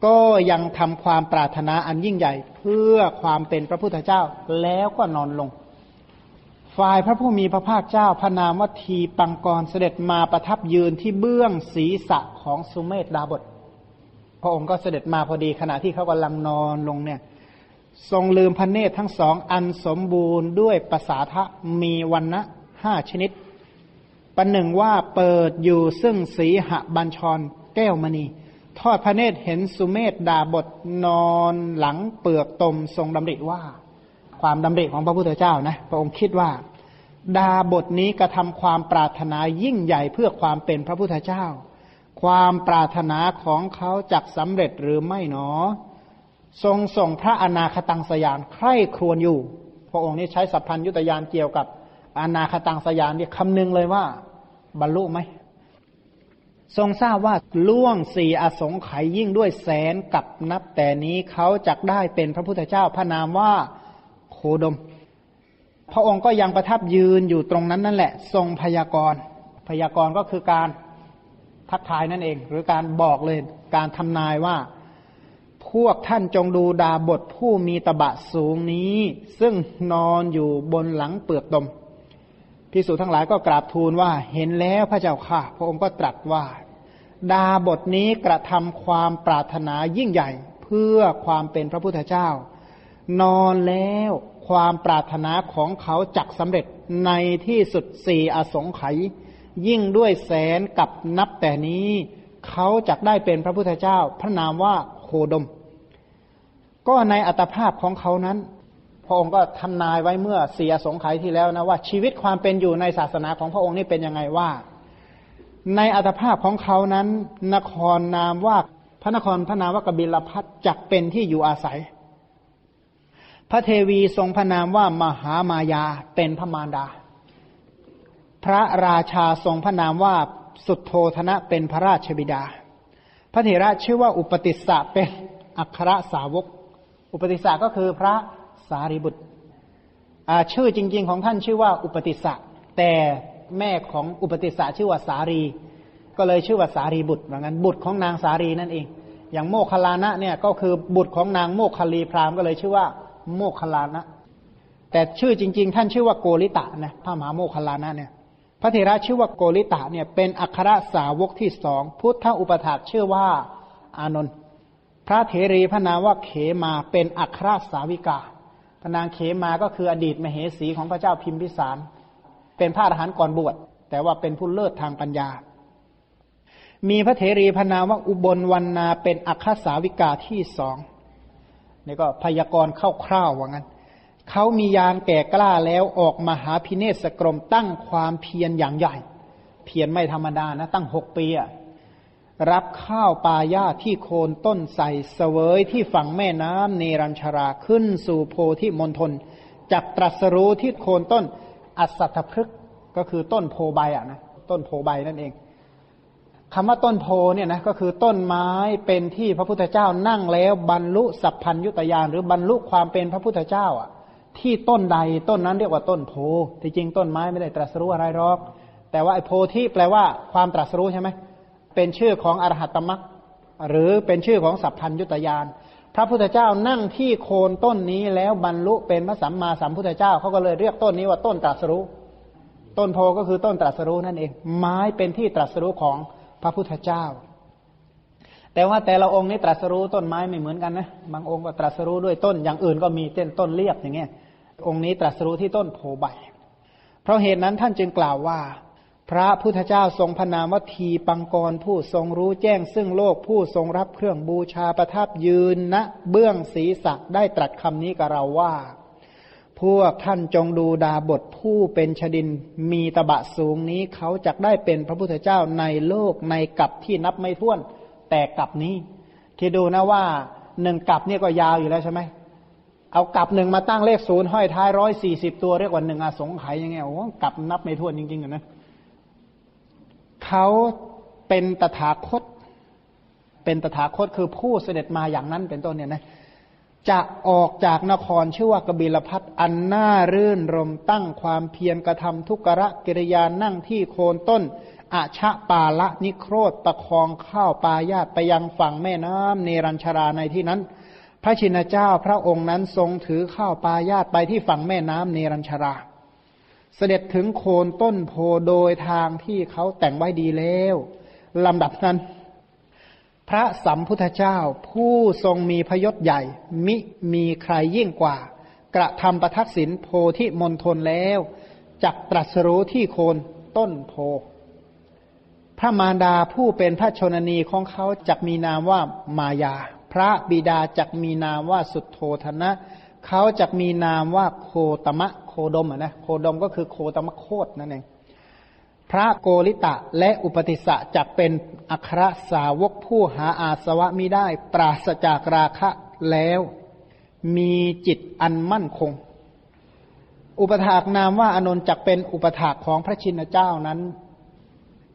ก็ยังทำความปรารถนาอันยิ่งใหญ่เพื่อความเป็นพระพุทธเจ้าแล้วก็นอนลงฝ่ายพระผู้มีพระภาคเจ้าพระนามว่าทีปังกรเสด็จมาประทับยืนที่เบื้องศีรษะของสุเมธดาบทพระองค์ก็เสด็จมาพอดีขณะที่เขากำลังนอนลงเนี่ยทรงลืมพระเนตรทั้งสองอันสมบูรณ์ด้วยปสาทะมีวรรณะห้าชนิดประหนึ่งว่าเปิดอยู่ซึ่งสีหบัญชรแก้วมณีทอดพระเนตรเห็นสุเมธดาบทนอนหลังเปลือกตมทรงดำริว่าความดำริของพระพุทธเจ้านะพระองค์คิดว่าดาบทนี้กระทำความปรารถนายิ่งใหญ่เพื่อความเป็นพระพุทธเจ้าความปรารถนาของเขาจักสำเร็จหรือไม่หนอทรงส่งพระอนาคตังสยานใคร่ครวญอยู่พระองค์นี้ใช้สัพพัญญุตยานเกี่ยวกับอนาคตังสยานเนี่ยคำนึงเลยว่าบรรลุไหมทรงทราบว่าล่วงสี่อสงไขยยิ่งด้วยแสนกับนับแต่นี้เขาจักได้เป็นพระพุทธเจ้าพระนามว่าโคดมพระองค์ก็ยังประทับยืนอยู่ตรงนั้นนั่นแหละทรงพยากรณ์พยากรณ์ก็คือการทักทายนั่นเองหรือการบอกเลยการทำนายว่าพวกท่านจงดูดาบทผู้มีตบะสูงนี้ซึ่งนอนอยู่บนหลังเปลือกตมภิกษุทั้งหลายก็กราบทูลว่าเห็นแล้วพระเจ้าค่ะพระองค์ก็ตรัสว่าดาบทนี้กระทำความปรารถนายิ่งใหญ่เพื่อความเป็นพระพุทธเจ้านอนแล้วความปรารถนาของเขาจักสำเร็จในที่สุดสี่อสงไขยยิ่งด้วยแสนกับนับแต่นี้เขาจักได้เป็นพระพุทธเจ้าพระนามว่าโคดมก็ในอัตภาพของเขานั้นพระองค์ก็ทำนายไว้เมื่อเสียสงไขยที่แล้วนะว่าชีวิตความเป็นอยู่ในศาสนาของพระองค์นี่เป็นยังไงว่าในอัตภาพของเขานั้นนครนามว่าพระนครพระนามว่ากบิลพัสดุจักเป็นที่อยู่อาศัยพระเทวีทรงพระนามว่ามหามายาเป็นพระมารดาพระราชาทรงพระนามว่าสุทโธทนะเป็นพระราชบิดาพระเถระชื่อว่าอุปติสสะเป็นอัครสาวกอุปติสสะก็คือพระสารีบุตรชื่อจริงๆของท่านชื่อว่าอุปติสสะแต่แม่ของอุปติสสะชื่อว่าสารีก็เลยชื่อว่าสารีบุตรเหมือนกันบุตรของนางสารีนั่นเองอย่างโมคคัลลานะเนี่ยก็คือบุตรของนางโมคคัลลีพราหมณ์ก็เลยชื่อว่าโมคคัลลานะแต่ชื่อจริงๆท่านชื่อว่าโกริตะนะพระมหาโมคคัลลานะเนี่ยพระเถระชื่อว่าโกริตะเนี่ยเป็นอัครสาวกที่สองพุทธอุปถากชื่อว่าอานนท์พระเถรีพระนามว่าเขมาเป็นอัครสาวิกาพระนางเขมาก็คืออดีตมเหสีของพระเจ้าพิมพิสารเป็นพระอรหันต์ก่อนบวชแต่ว่าเป็นผู้เลิศทางปัญญามีพระเถรีพระนามว่าอุบลวรรณาเป็นอัครสาวิกาที่สองนี่ก็พยากรณ์คร่าวๆว่างั้นเขามียานแก่กล้าแล้วออกมาหาพิเนศกรมตั้งความเพียรอย่างใหญ่เพียรไม่ธรรมดานะตั้งหกปีรับข้าวปลาหญ้าที่โคนต้นไทรเสวยที่ฝั่งแม่น้ำเนรัญชราขึ้นสู่โพธิมณฑลจักตรัสรู้ที่โคนต้นอัสสัทธพฤกษ์ก็คือต้นโพใบอ่ะนะต้นโพใบนั่นเองคำว่าต้นโพเนี่ยนะก็คือต้นไม้เป็นที่พระพุทธเจ้านั่งแล้วบรรลุสัพพัญญุตญาณหรือบรรลุความเป็นพระพุทธเจ้าอ่ะที่ต้นใดต้นนั้นเรียกว่าต้นโพที่จริงต้นไม้ไม่ได้ตรัสรู้อะไรหรอกแต่ว่าไอ้โพธิแปลว่าความตรัสรู้ใช่ไหม เป็นชื่อของอรหัตตมรรคหรือเป็นชื่อของสัพพัญญุตญาณพระพุทธเจ้านั่งที่โคนต้นนี้แล้วบรรลุเป็นพระสัมมาสัมพุทธเจ้าเขาก็เลยเรียกต้นนี้ว่าต้นตรัสรู้ต้นโพก็คือต้นตรัสรู้นั่นเองไม้เป็นที่ตรัสรู้ของพระพุทธเจ้าแต่ว่าแต่ละองค์นี้ตรัสรู้ต้นไม้ไม่เหมือนกันนะบางองค์ก็ตรัสรู้ด้วยต้นอย่างอื่นก็มีเช่นต้นเลียบอย่างเงี้ยองค์นี้ตรัสรู้ที่ต้นโพใบเพราะเหตุนั้นท่านจึงกล่าวว่าพระพุทธเจ้าทรงพระนามว่าทีปังกรผู้ทรงรู้แจ้งซึ่งโลกผู้ทรงรับเครื่องบูชาประทับยืนณเบื้องศีรษะได้ตรัสคำนี้กับเราว่าพวกท่านจงดูดาบทผู้เป็นชดินมีตบะสูงนี้เขาจักได้เป็นพระพุทธเจ้าในโลกในกัปที่นับไม่ถ้วนแต่กัปนี้คิดดูนะว่าหนึ่งกัปเนี่ยก็ยาวอยู่แล้วใช่ไหมเอากัปหนึ่งมาตั้งเลขศูนย์ห้อยท้ายร้อยสี่สิบตัวเรียกว่าหนึ่งอาสงไขยยังไงโอ้กัปนับไม่ถ้วนจริงๆนะเขาเป็นตถาคตเป็นตถาคตคือผู้เสด็จมาอย่างนั้นเป็นต้นเนี่ยนะจะออกจากนครชื่อว่ากบิลพัสอันน่ารื่นรมตั้งความเพียรกระทำทุกขะกิริยานั่งที่โคนต้นอาชะปาละนิโครธประคองข้าวปายาตไปยังฝั่งแม่น้ำเนรัญชราในที่นั้นพระชินเจ้าพระองค์นั้นทรงถือข้าวปายาตไปที่ฝั่งแม่น้ำเนรัญชราเสด็จถึงโคนต้นโพโดยทางที่เขาแต่งไว้ดีแล้วลำดับนั้นพระสัมพุทธเจ้าผู้ทรงมีพยศใหญ่มิมีใครยิ่งกว่ากระทำประทักษิณโพธิมณฑลแล้วจักตรัสรู้ที่โคนต้นโพพระมารดาผู้เป็นพระชนนีของเขาจักมีนามว่ามายาพระบิดาจักมีนามว่าสุทโธทนะเขาจักมีนามว่าโคตมะโคดมนะโคดมก็คือโคตมะโคดนั่นเองพระโกริตะและอุปติสสะจักเป็นอัครสาวกผู้หาอาสวะมิได้ปราศจากราคะแล้วมีจิตอันมั่นคงอุปถากนามว่าอานนท์จักเป็นอุปถากของพระชินเจ้านั้น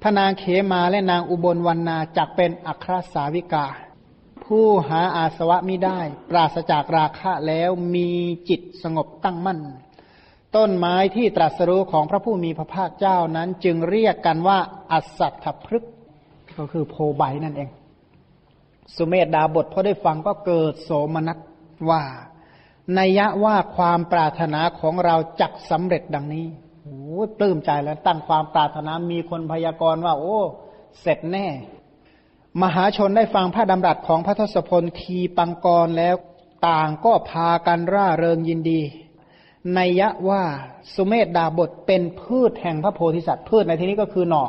พระนางเขมาและนางอุบลวรรณาจักเป็นอัครสาวิกาผู้หาอาสวะมิได้ปราศจากราคะแล้วมีจิตสงบตั้งมั่นต้นไม้ที่ตรัสรู้ของพระผู้มีพระภาคเจ้านั้นจึงเรียกกันว่าอัสสัทธพฤกษ์ก็คือโพใบนั่นเองสุเมธดาบทพอได้ฟังก็เกิดโสมนัสว่านัยยะว่าความปรารถนาของเราจักสำเร็จดังนี้โอ้ปลื้มใจแล้วตั้งความปรารถนามีคนพยากรณ์ว่าโอ้เสร็จแน่มหาชนได้ฟังพระดำรัสของพระทศพลทีปังกรแล้วต่างก็พากันร่าเริงยินดีนัยยะว่าสุเมธดาบทเป็นพืชแห่งพระโพธิสัตว์พืชในที่นี้ก็คือหน่อ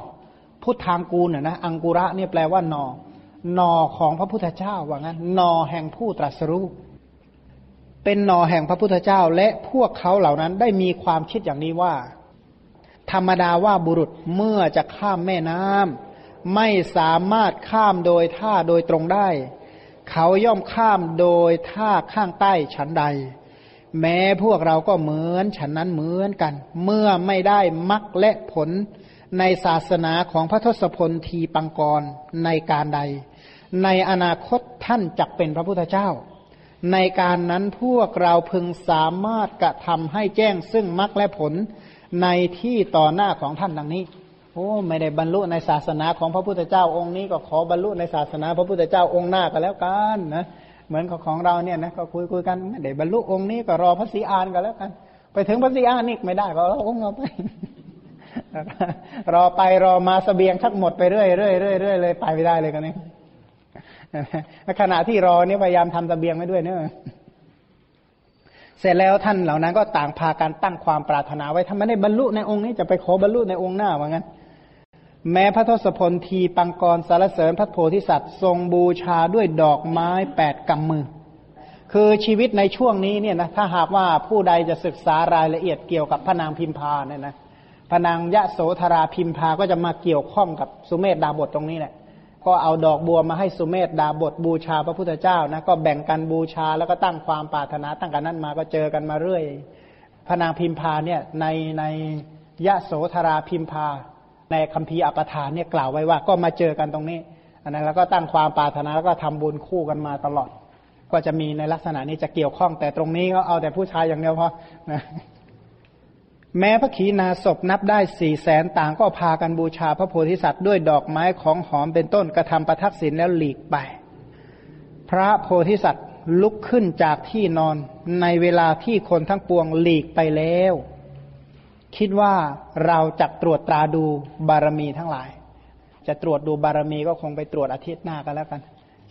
พุทธางกูลน่ะนะอังกุระเนี่ยแปลว่าหน่อหน่อของพระพุทธเจ้าว่างั้นหน่อแห่งผู้ตรัสรู้เป็นหน่อแห่งพระพุทธเจ้าและพวกเขาเหล่านั้นได้มีความคิดอย่างนี้ว่าธรรมดาว่าบุรุษเมื่อจะข้ามแม่น้ำไม่สามารถข้ามโดยท่าโดยตรงได้เขาย่อมข้ามโดยท่าข้างใต้ฉันใดแม้พวกเราก็เหมือนฉันนั้นเหมือนกันเมื่อไม่ได้มรรคและผลในศาสนาของพระทศพลทีปังกรในการใดในอนาคตท่านจักเป็นพระพุทธเจ้าในการนั้นพวกเราพึงสามารถกระทำให้แจ้งซึ่งมรรคและผลในที่ต่อหน้าของท่านดังนี้โอ้ไม่ได้บรรลุในศาสนาของพระพุทธเจ้าองค์นี้ก็ขอบรรลุในศาสนาพระพุทธเจ้าองค์หน้าก็แล้วกันนะเหมือนของเราเนี่ยนะก็คุยคุยกันไม่ได้บรรลุองค์นี้ก็รอพระศรีอานก็แล้วกันไปถึงพระศรีอานนี่ไม่ได้ก็รอองค์เราไปรอไปรอมาเสบียงชักหมดไปเรื่อยเรื่อยเรื่อยเรื่อยเลยไปไม่ได้เลยกันนี่ขณะที่รอเนี่ยพยายามทำเสบียงไว้ด้วยเนอะเสร็จแล้วท่านเหล่านั้นก็ต่างพาการตั้งความปรารถนาไว้ถ้าไม่ได้บรรลุในองค์นี้จะไปขอบรรลุในองค์หน้าว่างั้นแม้พระทศพลทีปังกรสารเสริญพระโพธิสัตว์ทรงบูชาด้วยดอกไม้แปดกำมือคือชีวิตในช่วงนี้เนี่ยนะถ้าหากว่าผู้ใดจะศึกษารายละเอียดเกี่ยวกับพระนางพิมพาเนี่ยนะพระนางยะโสธราพิมพาก็จะมาเกี่ยวข้องกับสุเมธดาบทตรงนี้แหละก็เอาดอกบัวมาให้สุเมธดาบทบูชาพระพุทธเจ้านะก็แบ่งกันบูชาแล้วก็ตั้งความปรารถนาตั้งกันนั้นมาก็เจอกันมาเรื่อยพระนางพิมพาเนี่ยในในยะโสธราพิมพาในคัมภีร์อัปทานเนี่ยกล่าวไว้ว่าก็มาเจอกันตรงนี้อันนั้นแล้วก็ตั้งความปรารถนาแล้วก็ทำบุญคู่กันมาตลอดก็จะมีในลักษณะนี้จะเกี่ยวข้องแต่ตรงนี้เขาเอาแต่ผู้ชายอย่างเดียวพอนะ แม้พระขีณาสพนับได้สี่แสนต่างก็พากันบูชาพระโพธิสัตว์ด้วยดอกไม้ของหอมเป็นต้นกระทำประทักษิณแล้วหลีกไปพระโพธิสัตว์ลุกขึ้นจากที่นอนในเวลาที่คนทั้งปวงหลีกไปแล้วคิดว่าเราจะตรวจตราดูบารมีทั้งหลายจะตรวจดูบารมีก็คงไปตรวจอาทิตย์หน้ากันแล้วกัน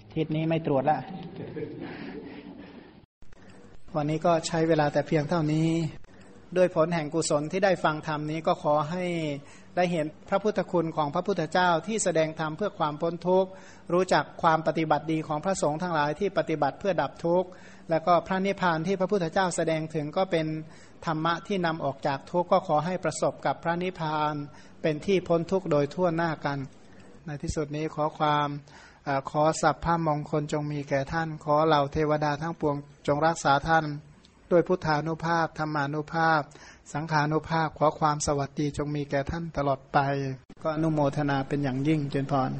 อาทิตย์นี้ไม่ตรวจละวันนี้ก็ใช้เวลาแต่เพียงเท่านี้ด้วยผลแห่งกุศลที่ได้ฟังธรรมนี้ก็ขอให้ได้เห็นพระพุทธคุณของพระพุทธเจ้าที่แสดงธรรมเพื่อความพ้นทุกข์รู้จักความปฏิบัติดีของพระสงฆ์ทั้งหลายที่ปฏิบัติเพื่อดับทุกข์แล้วก็พระนิพพานที่พระพุทธเจ้าแสดงถึงก็เป็นธรรมะที่นำออกจากทุกข์ก็ขอให้ประสบกับพระนิพพานเป็นที่พ้นทุกข์โดยทั่วหน้ากันในที่สุดนี้ขอความขอสัพพมงคลจงมีแก่ท่านขอเหล่าเทวดาทั้งปวงจงรักษาท่านด้วยพุทธานุภาพธรรมานุภาพสังฆานุภาพขอความสวัสดีจงมีแก่ท่านตลอดไปก็อนุโมทนาเป็นอย่างยิ่งเจริญพร